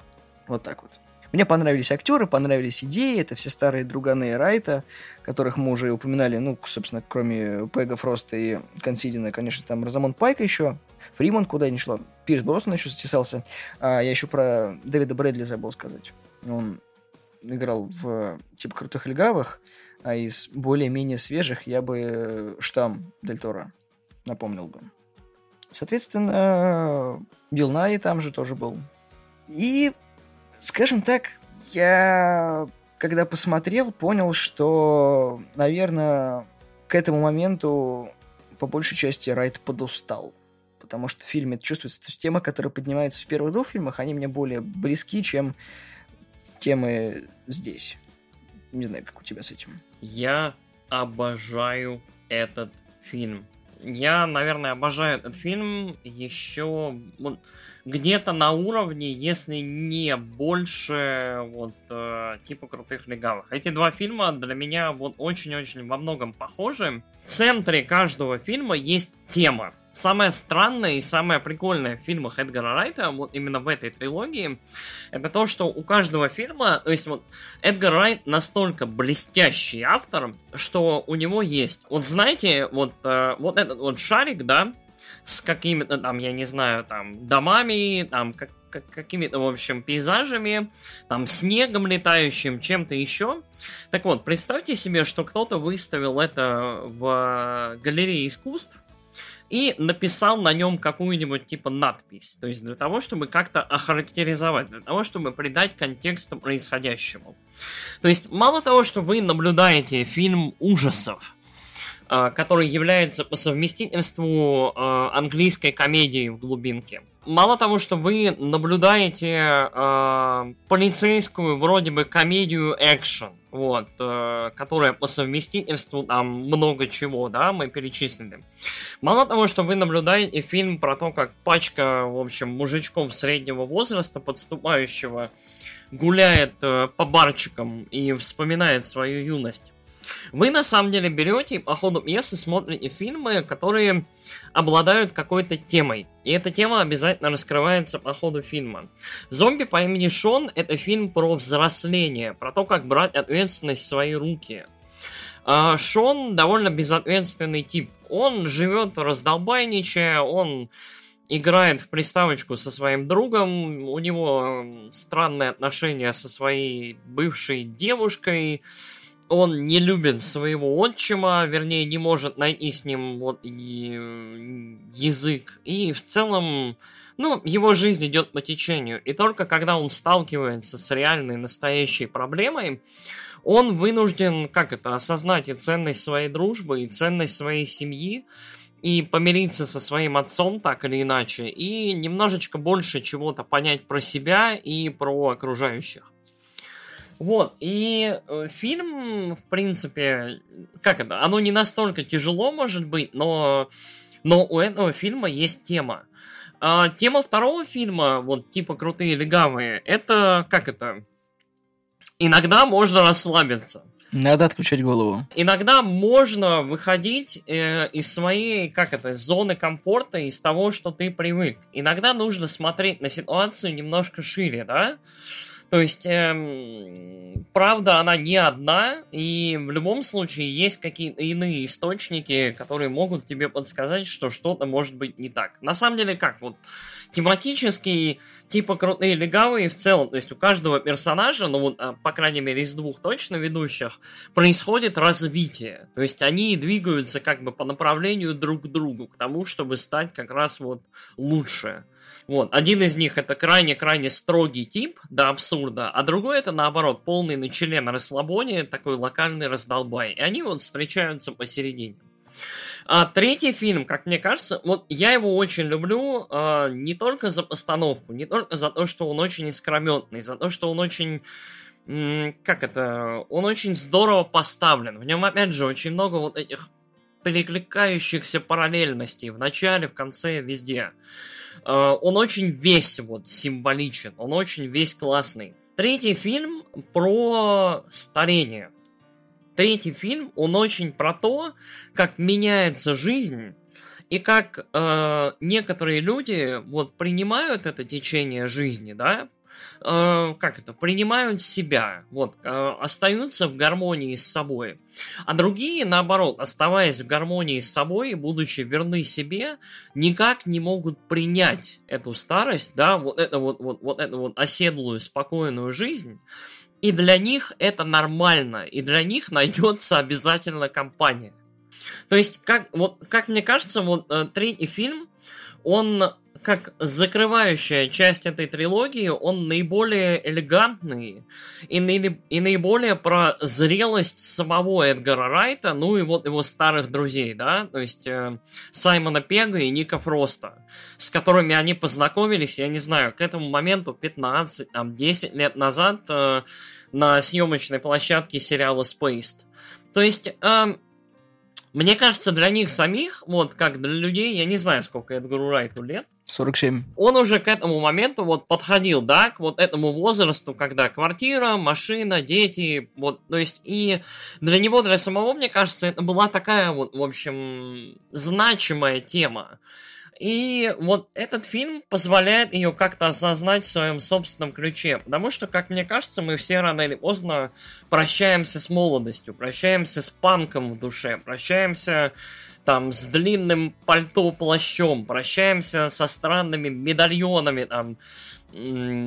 Вот так вот. Мне понравились актеры, понравились идеи. Это все старые друганы Райта, которых мы уже упоминали. Ну, собственно, кроме Пега, Фроста и Консидина, конечно, там Розамунд Пайк еще. Фримен куда не шло. Пирс Броснан еще затесался. А я еще про Дэвида Брэдли забыл сказать. Он играл в типа «Крутых легавых», а из более-менее свежих я бы «Штамм» дель Торо напомнил бы. Соответственно, Билл Най там же тоже был. И... Скажем так, я, когда посмотрел, понял, что, наверное, к этому моменту по большей части Райт подустал. Потому что в фильме чувствуется, что темы, которые поднимаются в первых двух фильмах, они мне более близки, чем темы здесь. Не знаю, как у тебя с этим. Я обожаю этот фильм. Я, наверное, обожаю этот фильм еще вот, где-то на уровне, если не больше, вот, э, типа «Крутых легавых». Эти два фильма для меня вот очень-очень во многом похожи. В центре каждого фильма есть тема. Самое странное и самое прикольное в фильмах Эдгара Райта, вот именно в этой трилогии, это то, что у каждого фильма, то есть вот Эдгар Райт настолько блестящий автор, что у него есть, вот знаете, вот, вот этот вот шарик, да, с какими-то там, я не знаю, там, домами, там, как, как, какими-то, в общем, пейзажами, там, снегом летающим, чем-то еще. Так вот, представьте себе, что кто-то выставил это в галерее искусств, и написал на нем какую-нибудь типа надпись. То есть для того, чтобы как-то охарактеризовать, для того, чтобы придать контекст происходящему. То есть мало того, что вы наблюдаете фильм ужасов, который является по совместительству английской комедии в глубинке. Мало того, что вы наблюдаете э, полицейскую вроде бы комедию экшен, вот, э, которая по совместительству там много чего, да, мы перечислили. Мало того, что вы наблюдаете фильм про то, как пачка, в общем, мужичков среднего возраста, подступающего, гуляет э, по барчикам и вспоминает свою юность. Вы, на самом деле, берете и по ходу пьесы смотрите фильмы, которые обладают какой-то темой. И эта тема обязательно раскрывается по ходу фильма. «Зомби по имени Шон» — это фильм про взросление, про то, как брать ответственность в свои руки. Шон довольно безответственный тип. Он живет раздолбайничая, он... играет в приставочку со своим другом, у него странные отношения со своей бывшей девушкой. Он не любит своего отчима, вернее, не может найти с ним вот язык. И в целом, ну, его жизнь идет по течению. И только когда он сталкивается с реальной, настоящей проблемой, он вынужден, как это, осознать и ценность своей дружбы, и ценность своей семьи, и помириться со своим отцом, так или иначе, и немножечко больше чего-то понять про себя и про окружающих. Вот, и фильм, в принципе, как это, оно не настолько тяжело, может быть, но, но у этого фильма есть тема. А тема второго фильма, вот типа «Крутые легавые», это, как это, иногда можно расслабиться. Надо отключать голову. Иногда можно выходить э, из своей, как это, зоны комфорта, из того, что ты привык. Иногда нужно смотреть на ситуацию немножко шире, да? То есть, эм, правда, она не одна, и в любом случае есть какие-то иные источники, которые могут тебе подсказать, что что-то может быть не так. На самом деле, как, вот, тематические, типа «Крутые легавые» в целом, то есть у каждого персонажа, ну вот, по крайней мере, из двух точно ведущих, происходит развитие. То есть они двигаются как бы по направлению друг к другу, к тому, чтобы стать как раз вот лучше. Вот, один из них это крайне-крайне строгий тип, до абсурда, а другой это, наоборот, полный на член расслабоне, такой локальный раздолбай. И они вот встречаются посередине. А третий фильм, как мне кажется, вот я его очень люблю а, не только за постановку, не только за то, что он очень искрометный, за то, что он очень... М- как это... Он очень здорово поставлен. В нем, опять же, очень много вот этих перекликающихся параллельностей в начале, в конце, везде. он очень весь вот символичен, он очень весь классный. Третий фильм про старение. Третий фильм, он очень про то, как меняется жизнь и как э, некоторые люди вот принимают это течение жизни, да, э, как это, принимают себя, вот, э, остаются в гармонии с собой, а другие, наоборот, оставаясь в гармонии с собой и будучи верны себе, никак не могут принять эту старость, да, вот это вот, вот, вот эту вот оседлую, спокойную жизнь. И для них это нормально, и для них найдется обязательно компания. То есть, как, вот, как мне кажется, вот третий фильм, он как закрывающая часть этой трилогии, он наиболее элегантный и, на, и наиболее про зрелость самого Эдгара Райта, ну и вот его старых друзей, да, то есть э, Саймона Пегга и Ника Фроста, с которыми они познакомились, я не знаю, к этому моменту пятнадцать, там, десять лет назад э, на съемочной площадке сериала «Спейст». То есть... Э, Мне кажется, для них самих, вот как для людей, я не знаю, сколько Эдгару Райту лет. сорок семь. Он уже к этому моменту вот подходил, да, к вот этому возрасту, когда квартира, машина, дети, вот, то есть, и для него, для самого, мне кажется, это была такая вот, в общем, значимая тема. И вот этот фильм позволяет ее как-то осознать в своем собственном ключе. Потому что, как мне кажется, мы все рано или поздно прощаемся с молодостью, прощаемся с панком в душе, прощаемся там с длинным пальто-плащом, прощаемся со странными медальонами, там,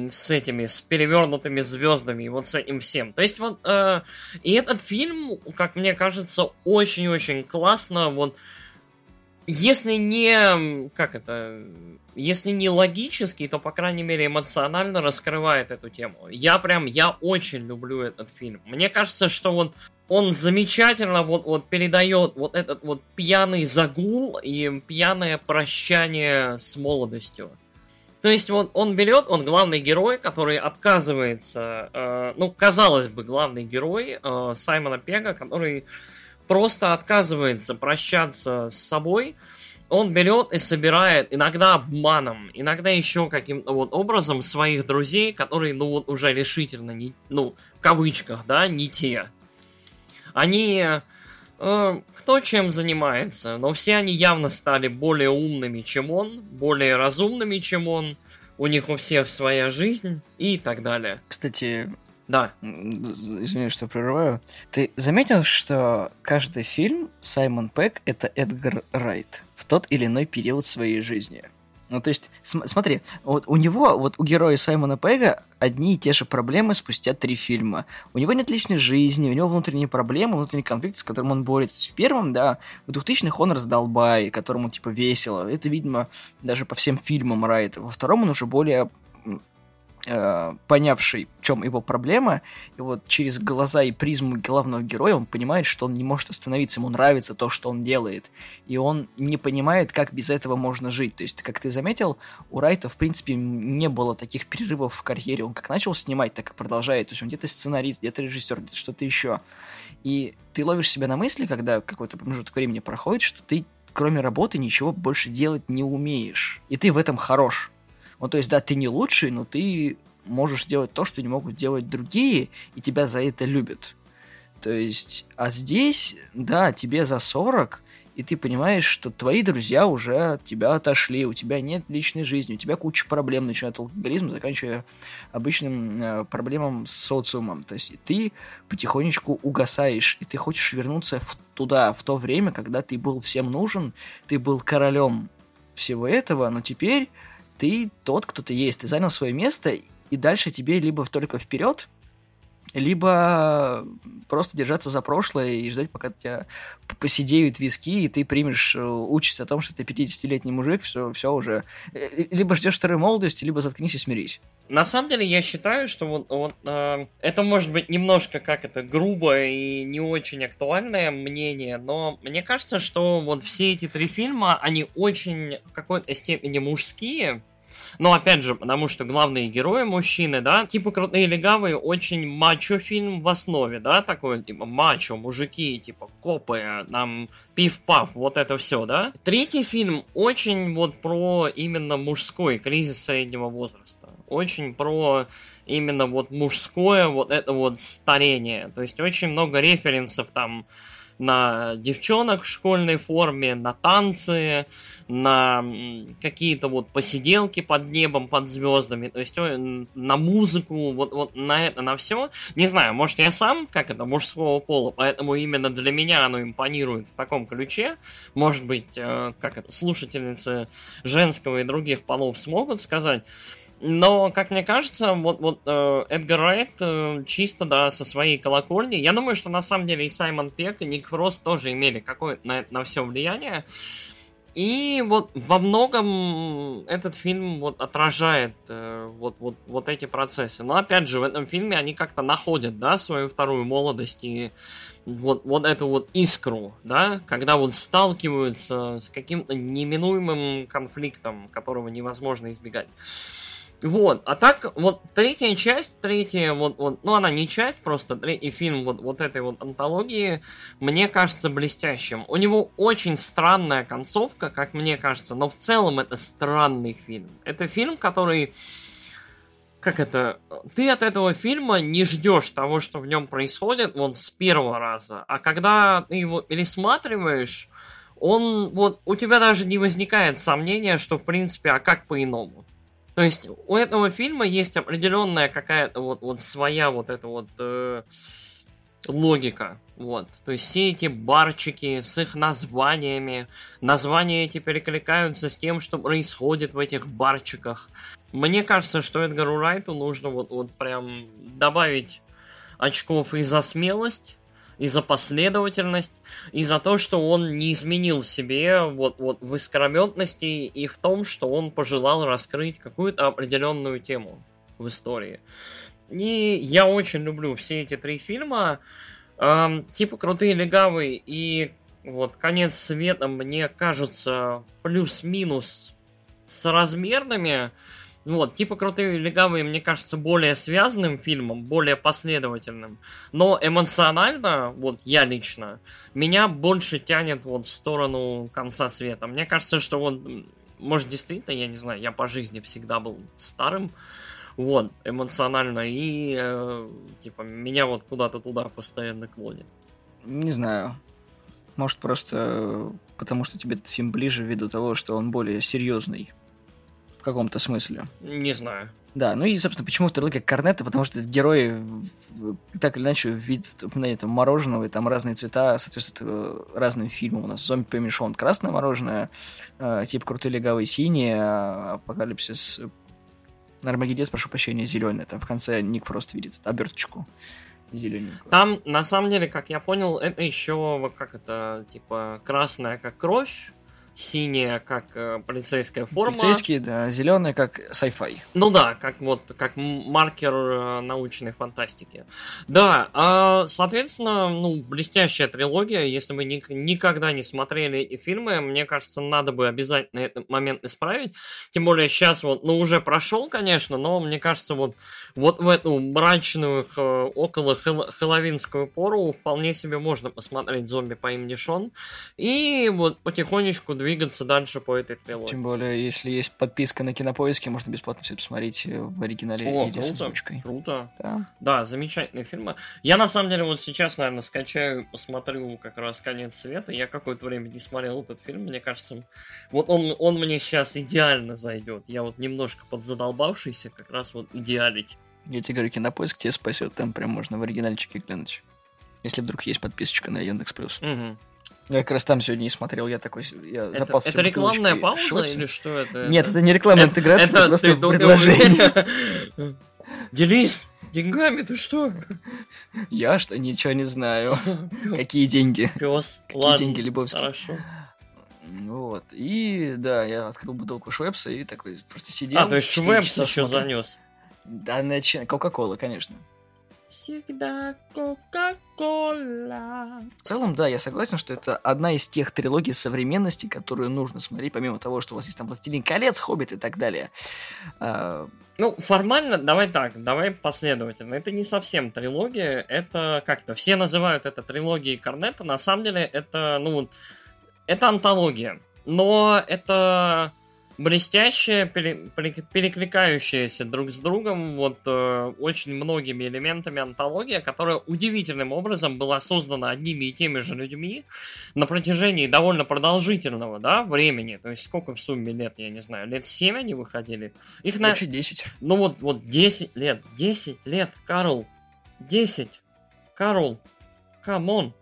с этими, с перевернутыми звездами и вот с этим всем. То есть вот, э, и этот фильм, как мне кажется, очень-очень классно вот. Если не, как это, если не логически, то, по крайней мере, эмоционально раскрывает эту тему. Я прям, я очень люблю этот фильм. Мне кажется, что вот он замечательно вот, вот передает вот этот вот пьяный загул и пьяное прощание с молодостью. То есть вот он берет, он главный герой, который отказывается, э, ну, казалось бы, главный герой э, Саймона Пегга, который... просто отказывается прощаться с собой, он берет и собирает иногда обманом, иногда еще каким-то вот образом своих друзей, которые, ну вот уже решительно, не, ну, в кавычках, да, не те. Они, э, кто чем занимается, но все они явно стали более умными, чем он, более разумными, чем он, у них у всех своя жизнь и так далее. Кстати... Да. Извини, что прерываю. Ты заметил, что каждый фильм Саймон Пегг — это Эдгар Райт в тот или иной период своей жизни? Ну, то есть, см- смотри, вот у него, вот у героя Саймона Пегга одни и те же проблемы спустя три фильма. У него нет личной жизни, у него внутренние проблемы, внутренний конфликт, с которым он борется. В первом, да, в двухтысячных он раздолбай, которому, типа, весело. Это, видимо, даже по всем фильмам Райта. Во втором он уже более... понявший, в чем его проблема, и вот через глаза и призму главного героя он понимает, что он не может остановиться, ему нравится то, что он делает, и он не понимает, как без этого можно жить. То есть, как ты заметил, у Райта, в принципе, не было таких перерывов в карьере. Он как начал снимать, так и продолжает. То есть, он где-то сценарист, где-то режиссер, где-то что-то еще. И ты ловишь себя на мысли, когда какой-то промежуток времени проходит, что ты, кроме работы, ничего больше делать не умеешь. И ты в этом хорош. Ну, то есть, да, ты не лучший, но ты можешь делать то, что не могут делать другие, и тебя за это любят. То есть, а здесь, да, тебе за сорок, и ты понимаешь, что твои друзья уже от тебя отошли, у тебя нет личной жизни, у тебя куча проблем, начиная от алкоголизма, заканчивая обычным э, проблемам с социумом. То есть, и ты потихонечку угасаешь, и ты хочешь вернуться в, туда, в то время, когда ты был всем нужен, ты был королем всего этого, но теперь... Ты тот, кто ты есть, ты занял свое место, и дальше тебе либо только вперед, либо просто держаться за прошлое и ждать, пока тебя поседеют виски, и ты примешь участь о том, что ты пятидесятилетний мужик, все, все уже. Либо ждешь второй молодости, либо заткнись и смирись. На самом деле, я считаю, что вот, вот э, это может быть немножко как это грубое и не очень актуальное мнение, но мне кажется, что вот все эти три фильма, они очень в какой-то степени мужские, Но опять же, потому что главные герои мужчины, да, типа «Крутые легавые» очень мачо фильм в основе, да, такой типа мачо, мужики, типа копы, нам пиф-паф, вот это все, да. Третий фильм очень вот про именно мужской кризис среднего возраста, очень про именно вот мужское вот это вот старение, то есть очень много референсов там на девчонок в школьной форме, на танцы, на какие-то вот посиделки под небом, под звездами, то есть на музыку, вот, вот на это, на все. Не знаю, может я сам, как это, мужского пола, поэтому именно для меня оно импонирует в таком ключе. Может быть, как это, слушательницы женского и других полов смогут сказать. Но, как мне кажется, вот, вот э, Эдгар Райт э, чисто, да, со своей колокольни. Я думаю, что на самом деле и Саймон Пегг, и Ник Фрост тоже имели какое-то на, на все влияние. И вот во многом этот фильм вот отражает э, вот, вот, вот эти процессы. Но опять же, в этом фильме они как-то находят, да, свою вторую молодость и вот, вот эту вот искру, да, когда вот сталкиваются с каким-то неминуемым конфликтом, которого невозможно избегать. Вот, а так, вот, третья часть, третья, вот, вот, ну, она не часть, просто третий фильм вот, вот этой вот антологии, мне кажется, блестящим. У него очень странная концовка, как мне кажется, но в целом это странный фильм. Это фильм, который, как это, ты от этого фильма не ждешь того, что в нем происходит, вот, с первого раза, а когда ты его пересматриваешь, он, вот, у тебя даже не возникает сомнения, что, в принципе, а как по-иному? То есть у этого фильма есть определенная какая-то вот, вот своя вот эта вот э, логика. Вот. То есть все эти барчики с их названиями, названия эти перекликаются с тем, что происходит в этих барчиках. Мне кажется, что Эдгару Райту нужно вот, вот прям добавить очков и за смелость, и за последовательность, и за то, что он не изменил себе вот, вот в искрометности и в том, что он пожелал раскрыть какую-то определенную тему в истории. И я очень люблю все эти три фильма, э, типа «Крутые легавые» и вот «Конец света», мне кажется, плюс-минус соразмерными. Вот, типа «Крутые легавые», мне кажется, более связанным фильмом, более последовательным. Но эмоционально, вот я лично, меня больше тянет вот в сторону «Конца света». Мне кажется, что вот, может, действительно, я не знаю, я по жизни всегда был старым, вот, эмоционально, и, э, типа, меня вот куда-то туда постоянно клонит. Не знаю. Может, просто потому, что тебе этот фильм ближе ввиду того, что он более серьезный. В каком-то смысле. Не знаю. Да, ну и, собственно, почему трилогия Корнетто, потому что герои так или иначе вид упоминания там мороженого, и там разные цвета соответствуют разным фильмам. У нас «Зомби по имени Шан» красное мороженое, э, типа «Крутые легавые» синие, а «Апокалипсис», «Армагеддес», прошу прощения, зеленое. Там в конце Ник Фрост видит оберточку зелененькую. Там, на самом деле, как я понял, это еще как это, типа, красная как кровь, синяя, как э, полицейская форма. Полицейские, да, зеленые, как sci-fi. Ну да, как вот как маркер э, научной фантастики. Да, э, соответственно, ну, блестящая трилогия. Если вы ни- никогда не смотрели эти фильмы, мне кажется, надо бы обязательно этот момент исправить. Тем более сейчас вот, ну, уже прошел, конечно, но мне кажется, вот, вот в эту мрачную э, около хэл- хэллоуинскую пору вполне себе можно посмотреть «Зомби по имени Шан». И вот потихонечку двигаться дальше по этой трилогии. Тем более, если есть подписка на Кинопоиске, можно бесплатно все это посмотреть в оригинале. О, или круто, с озвучкой. Круто. Да. Да, замечательные фильмы. Я, на самом деле, вот сейчас, наверное, скачаю, посмотрю как раз «Конец света». Я какое-то время не смотрел этот фильм, мне кажется, вот он, он мне сейчас идеально зайдет. Я вот немножко подзадолбавшийся как раз вот идеалить. Я тебе говорю, Кинопоиск тебя спасет, там прям можно в оригинальчике глянуть. Если вдруг есть подписочка на Яндекс.Плюс. Угу. Я как раз там сегодня не смотрел, я такой, я это, запался. Это рекламная пауза шорти. Или что это? Нет, это не рекламная это, интеграция, это, это просто предложение. Делись деньгами, ты что? Я что, ничего не знаю. Какие деньги? Пёс. Какие ладно, деньги, Лебовский? Хорошо. Вот, и да, я открыл бутылку Швепса и такой просто сидел. А, то есть Швепс еще занес. Да, начинай. Кока-кола, конечно. Всегда Кока-Кола. В целом, да, я согласен, что это одна из тех трилогий современности, которую нужно смотреть, помимо того, что у вас есть там «Властелин колец», «Хоббит» и так далее. А... Ну, формально, давай так, давай последовательно. Это не совсем трилогия, это как-то... Все называют это трилогией Корнетта, на самом деле это, ну, это антология. Но это... Блестящие, пере, перекликающиеся друг с другом, вот э, очень многими элементами антология, которая удивительным образом была создана одними и теми же людьми на протяжении довольно продолжительного, да, времени. То есть сколько в сумме лет, я не знаю, лет семь они выходили? Их на... Лучше десять. Ну вот, вот десять лет, десять лет, Карл, десять, Карл, камон,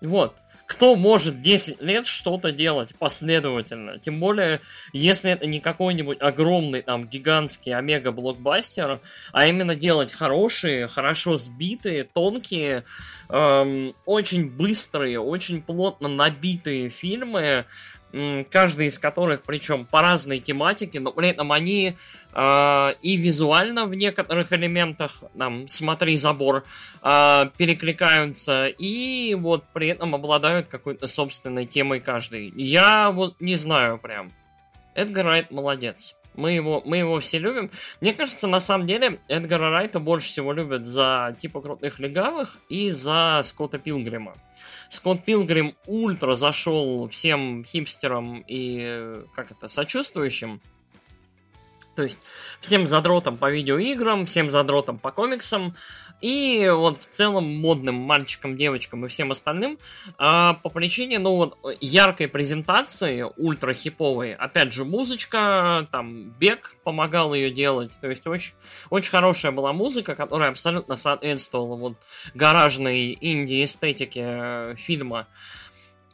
вот. Кто может десять лет что-то делать последовательно? Тем более, если это не какой-нибудь огромный, там, гигантский омега-блокбастер, а именно делать хорошие, хорошо сбитые, тонкие, эм, очень быстрые, очень плотно набитые фильмы, эм, каждый из которых, причем по разной тематике, но при этом они... И визуально в некоторых элементах, там, смотри, забор, перекликаются, и вот при этом обладают какой-то собственной темой каждый. Я вот не знаю прям. Эдгар Райт молодец. Мы его, мы его все любим. Мне кажется, на самом деле, Эдгара Райта больше всего любят за типа «Крутых легавых» и за Скотта Пилигрима. Скотт Пилигрим ультра зашел всем хипстерам и, как это, сочувствующим. То есть всем задротам по видеоиграм, всем задротам по комиксам и вот в целом модным мальчикам, девочкам и всем остальным а, по причине, ну вот, яркой презентации, ультра-хиповой. Опять же, музычка, там, Бек помогал ее делать. То есть очень, очень хорошая была музыка, которая абсолютно соответствовала вот гаражной инди-эстетике фильма.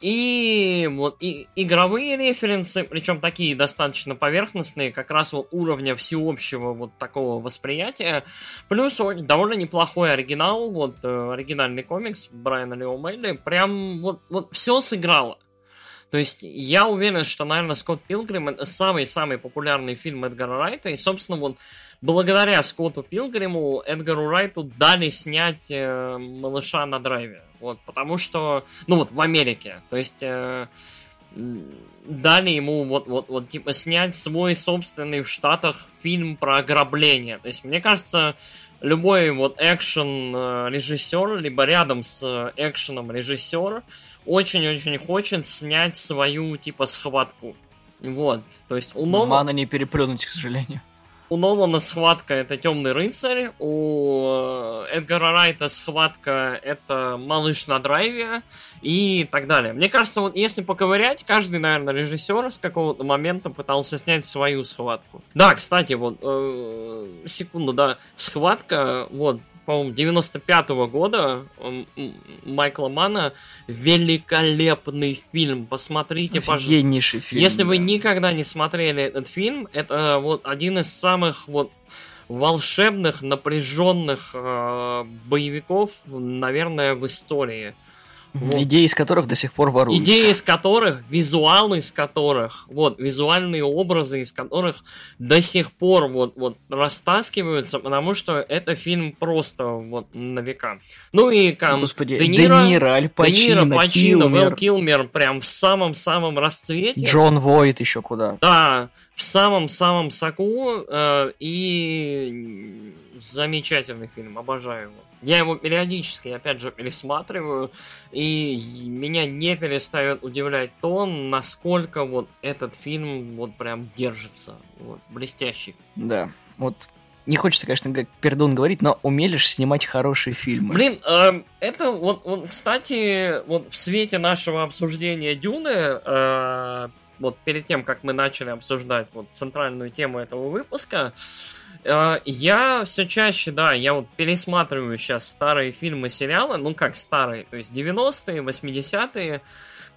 И вот и игровые референсы, причем такие достаточно поверхностные, как раз вот уровня всеобщего вот такого восприятия. Плюс довольно неплохой оригинал, вот оригинальный комикс Брайана Ли Медли, прям вот, вот все сыграло. То есть я уверен, что, наверное, Скотт Пилигрим — это самый-самый популярный фильм Эдгара Райта, и, собственно, вот благодаря Скотту Пилигриму Эдгару Райту дали снять э, «Малыша на драйве». Вот, потому что, ну вот, в Америке, то есть э, дали ему вот, вот, вот, типа, снять свой собственный в Штатах фильм про ограбление. То есть, мне кажется, любой вот экшен-режиссер, либо рядом с экшеном режиссер, очень-очень хочет снять свою, типа, схватку. Вот, то есть у Нолана... Мана не переплюнуть, к сожалению. У Нолана схватка — это «Темный рыцарь», у Эдгара Райта схватка — это «Малыш на драйве» и так далее. Мне кажется, вот если поковырять, каждый, наверное, режиссер с какого-то момента пытался снять свою схватку. Да, кстати, вот, э, секунду, да, схватка, вот, по-моему, девяносто пятого года Майкла Манна. Великолепный фильм. Посмотрите, пожалуйста. Офигеннейший фильм. Если да. вы никогда не смотрели этот фильм, это вот один из самых вот волшебных, напряженных э, боевиков, наверное, в истории. Вот. Идеи из которых до сих пор воруются. Идеи из которых, визуалы из которых, вот, визуальные образы из которых до сих пор вот, вот, растаскиваются, потому что это фильм просто вот, на века. Ну и как, Господи, Де Ниро, Де Ниро, Аль Пачино, Де Ниро, Пачино, Килмер. Вэл Килмер прям в самом-самом расцвете. Джон Войт еще куда. Да, в самом-самом соку э, и... Замечательный фильм, обожаю его. Я его периодически, опять же, пересматриваю, и меня не перестает удивлять то, насколько вот этот фильм вот прям держится. Вот, блестящий. Да, вот не хочется, конечно, как пердун говорить, но умелишь снимать хорошие фильмы. Блин, э, это вот, вот, кстати, вот в свете нашего обсуждения «Дюны», э, вот перед тем, как мы начали обсуждать вот центральную тему этого выпуска, я все чаще, да, я вот пересматриваю сейчас старые фильмы, сериалы, ну как старые, то есть девяностые, восьмидесятые,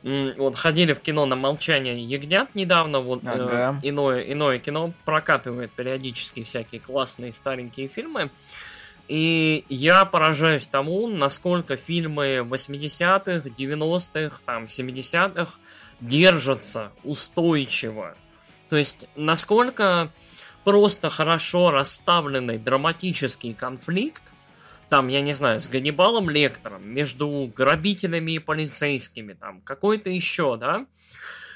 вот ходили в кино на «Молчание ягнят» недавно, вот ага. э, иное, иное кино прокатывает периодически всякие классные старенькие фильмы, и я поражаюсь тому, насколько фильмы восьмидесятых, девяностых, там, семидесятых держатся устойчиво, то есть насколько... Просто хорошо расставленный драматический конфликт, там, я не знаю, с Ганнибалом Лектором, между грабителями и полицейскими, там, какой-то еще, да,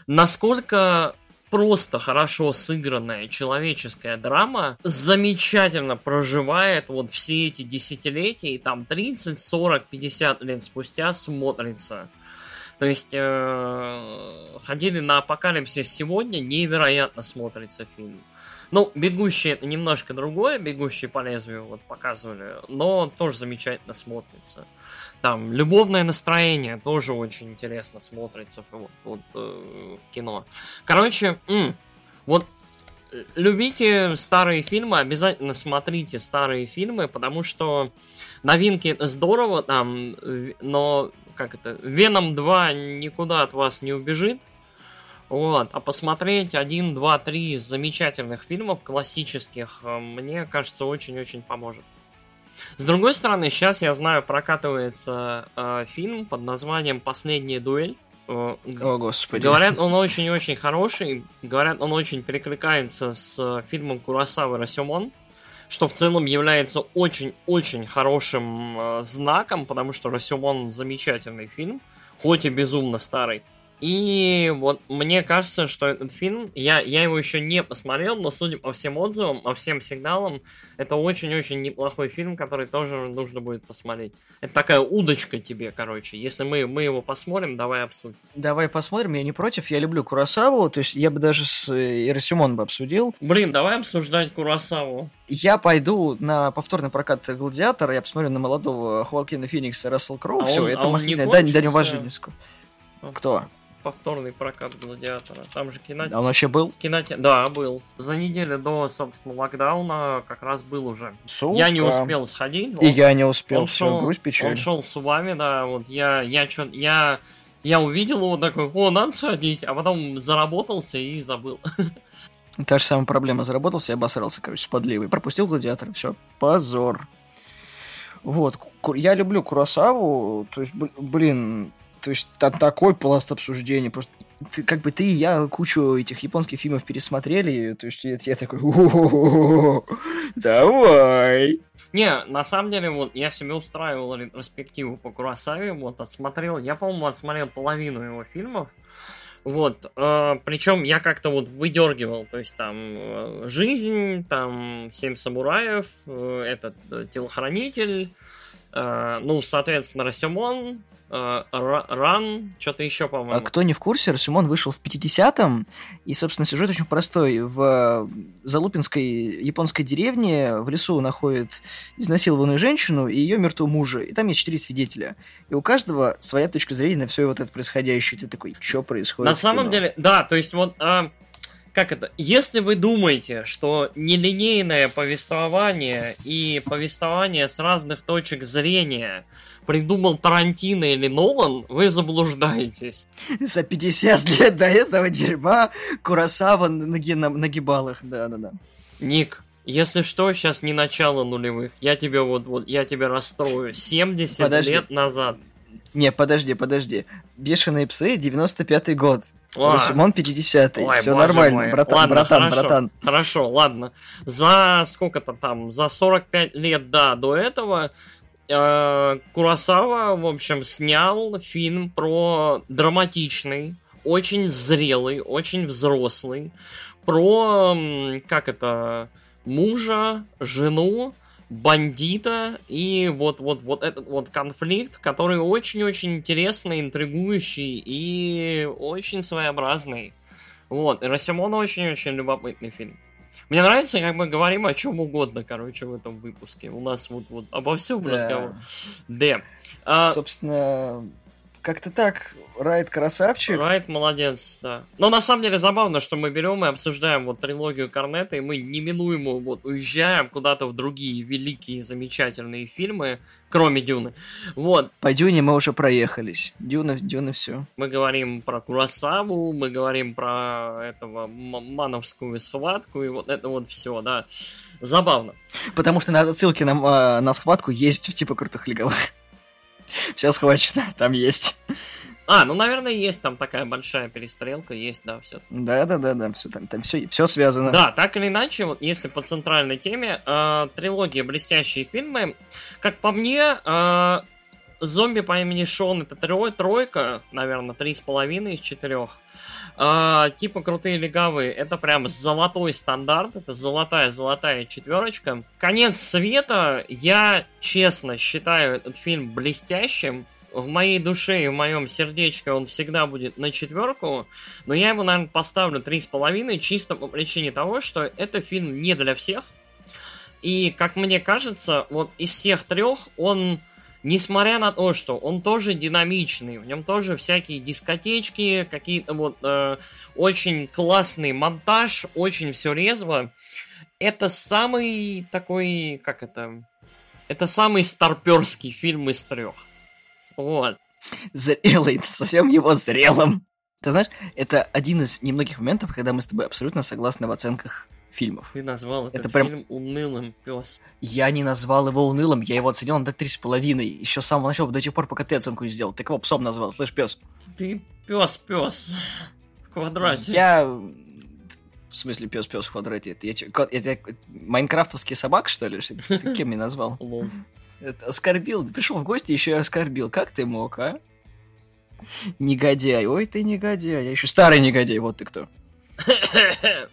насколько просто хорошо сыгранная человеческая драма замечательно проживает вот все эти десятилетия, и там тридцать, сорок, пятьдесят лет спустя смотрится. То есть э, ходили на апокалипсис сегодня, невероятно смотрится фильм. Ну, «Бегущие» — это немножко другое, «Бегущие по лезвию» вот показывали, но тоже замечательно смотрится. Там любовное настроение тоже очень интересно смотрится вот, вот, э, в кино. Короче, м- вот любите старые фильмы, обязательно смотрите старые фильмы, потому что новинки — это здорово, там, но как это, «Веном два» никуда от вас не убежит. Вот, а посмотреть один, два, три замечательных фильмов классических, мне кажется, очень-очень поможет. С другой стороны, сейчас, я знаю, прокатывается э, фильм под названием «Последняя дуэль». О, Господи. Говорят, он очень-очень хороший. Говорят, он очень перекликается с фильмом Куросавы «Расёмон», что в целом является очень-очень хорошим э, знаком, потому что «Расёмон» замечательный фильм, хоть и безумно старый. И вот мне кажется, что этот фильм, я, я его еще не посмотрел, но судя по всем отзывам, по всем сигналам, это очень-очень неплохой фильм, который тоже нужно будет посмотреть. Это такая удочка тебе, короче. Если мы, мы его посмотрим, давай обсудим. Давай посмотрим, я не против, я люблю Куросаву, то есть я бы даже с Расёмон бы обсудил. Блин, давай обсуждать Куросаву. Я пойду на повторный прокат «Гладиатора», я посмотрю на молодого Хоакина Феникса и Рассел Кроу, а все, он, это а массивная дань, дань уважения. Кто? Повторный прокат «Гладиатора». Там же кинотеатр. Он вообще был? Кинотеатр. Да, был. За неделю до, собственно, локдауна как раз был уже. Сука. Я не успел сходить. Он, и я не успел. Он все, шел, грусть, печаль. Он шел с вами, да. Вот я, я, я, я, я увидел его такой, о, надо сходить, а потом заработался и забыл. Та же самая проблема. Заработался и обосрался, короче, с подливой. Пропустил «Гладиатора». Все, позор. Вот. Я люблю Куросаву. То есть, блин... То есть там такой пласт обсуждений. Просто ты, как бы ты и я кучу этих японских фильмов пересмотрели. То есть я, я такой, о-о-о-о, давай. Не, на самом деле, вот я себе устраивал ретроспективу по Куросаве. Вот, отсмотрел. Я, по-моему, отсмотрел половину его фильмов. Вот. Э, причем я как-то вот выдергивал. То есть там э, «Жизнь», там «Семь самураев», э, этот э, «Телохранитель», э, ну, соответственно, «Расёмон», Ран, что-то еще, по-моему. А кто не в курсе, Расёмон вышел в пятидесятом, и, собственно, сюжет очень простой. В залупинской японской деревне в лесу находят изнасилованную женщину и ее мертвого мужа, и там есть четыре свидетеля. И у каждого своя точка зрения на все вот это происходящее. Ты такой, что происходит? На самом деле, да, то есть вот... А... Как это? Если вы думаете, что нелинейное повествование и повествование с разных точек зрения придумал Тарантино или Нолан, вы заблуждаетесь. За пятьдесят лет до этого дерьма Куросава наги, нагибал их, да-да-да. Ник, если что, сейчас не начало нулевых. Я тебе вот, вот я тебя расстрою. семьдесят подожди. Лет назад. Не, подожди, подожди. «Бешеные псы», девяносто пятый год. Расёмон пятидесятый. Все нормально, мой. братан, ладно, братан, хорошо, братан. Хорошо, ладно. За сколько-то там, за сорок пять лет да, до этого э, Куросава, в общем, снял фильм про драматичный, очень зрелый, очень взрослый, про, как это, мужа, жену, бандита и вот, вот, вот этот вот конфликт, который очень-очень интересный, интригующий и очень своеобразный. Вот, и «Расёмон» очень-очень любопытный фильм. Мне нравится, как мы говорим о чем угодно, короче, в этом выпуске. У нас вот, вот обо всем да. разговор. Да. А... Собственно, как-то так... Райт красавчик. Райт молодец, да. Но на самом деле забавно, что мы берем и обсуждаем вот трилогию Корнета, и мы неминуемо вот уезжаем куда-то в другие великие, замечательные фильмы, кроме «Дюны». Вот. По «Дюне» мы уже проехались. «Дюна», «Дюна» все. Мы говорим про Куросаву, мы говорим про этого мановскую схватку, и вот это вот все, да. Забавно. Потому что на отсылки на, на схватку есть в типа «Крутых легавых». Все схвачено, там есть. А, ну, наверное, есть там такая большая перестрелка, есть, да, все. Да-да-да, все там, там все, все связано. Да, так или иначе, вот если по центральной теме, э, трилогия «Блестящие фильмы», как по мне, э, «Зомби по имени Шон» — это тройка, наверное, три с половиной из четырех. Э, типа «Крутые легавые» — это прям золотой стандарт, это золотая-золотая четверочка. «Конец света» я, честно, считаю этот фильм блестящим. В моей душе и в моем сердечке он всегда будет на четверку, но я ему, наверное, поставлю три с половиной, чисто по причине того, что это фильм не для всех. И, как мне кажется, вот из всех трех он, несмотря на то, что он тоже динамичный, в нем тоже всякие дискотечки, какие-то вот э, очень классный монтаж, очень все резво. Это самый такой, как это, это самый старперский фильм из трех. Вот. Зрелый, назовем его зрелым. Ты знаешь, это один из немногих моментов, когда мы с тобой абсолютно согласны в оценках фильмов. Ты назвал этот это прям... фильм унылым, пёс. Я не назвал его унылым, я его оценил на три с половиной. Еще с самого начала, до тех пор, пока ты оценку не сделал. Ты его псом назвал, слышь, пёс? Ты пёс, пёс. В квадрате. Я... В смысле, пёс, пёс в квадрате? Это я... Это... Майнкрафтовские собак, что ли? Ты кем меня назвал? Лол. Это оскорбил, пришел в гости, еще и оскорбил. Как ты мог, а? Негодяй, ой ты негодяй, я еще старый негодяй, вот ты кто.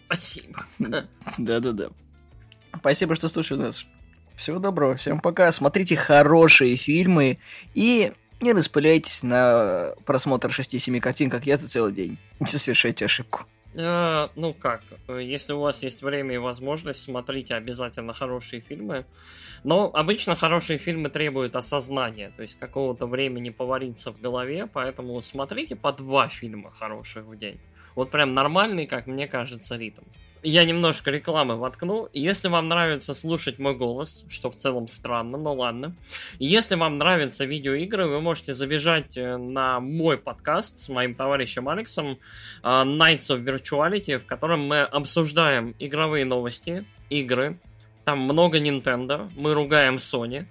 Спасибо. Да-да-да. Спасибо, что слушали нас. Всего доброго, всем пока. Смотрите хорошие фильмы и не распыляйтесь на просмотр шести-семи картин, как я-то целый день. Не совершайте ошибку. Uh, ну как, если у вас есть время и возможность, смотрите обязательно хорошие фильмы. Но обычно хорошие фильмы требуют осознания, то есть какого-то времени повариться в голове, поэтому смотрите по два фильма хороших в день. Вот прям нормальный, как мне кажется, ритм. Я немножко рекламы воткну. Если вам нравится слушать мой голос, что в целом странно, но ладно. Если вам нравятся видеоигры, вы можете забежать на мой подкаст с моим товарищем Алексом Nights of Virtuality, в котором мы обсуждаем игровые новости, игры. Там много Nintendo, мы ругаем Sony.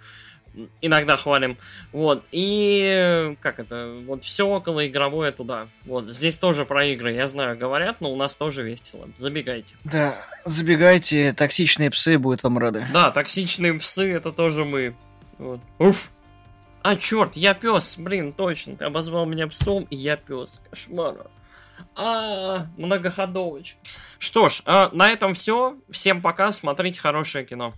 Иногда хвалим. Вот. И как это? Вот все около игровое туда. Вот. Здесь тоже про игры, я знаю, говорят, но у нас тоже весело. Забегайте. Да, забегайте. Токсичные псы будут вам рады. Да, токсичные псы, это тоже мы. Вот. Уф. А, черт, я пес. Блин, точно. Ты обозвал меня псом, и я пес. Кошмар. А, многоходовочка. Что ж, а, на этом все. Всем пока. Смотрите хорошее кино.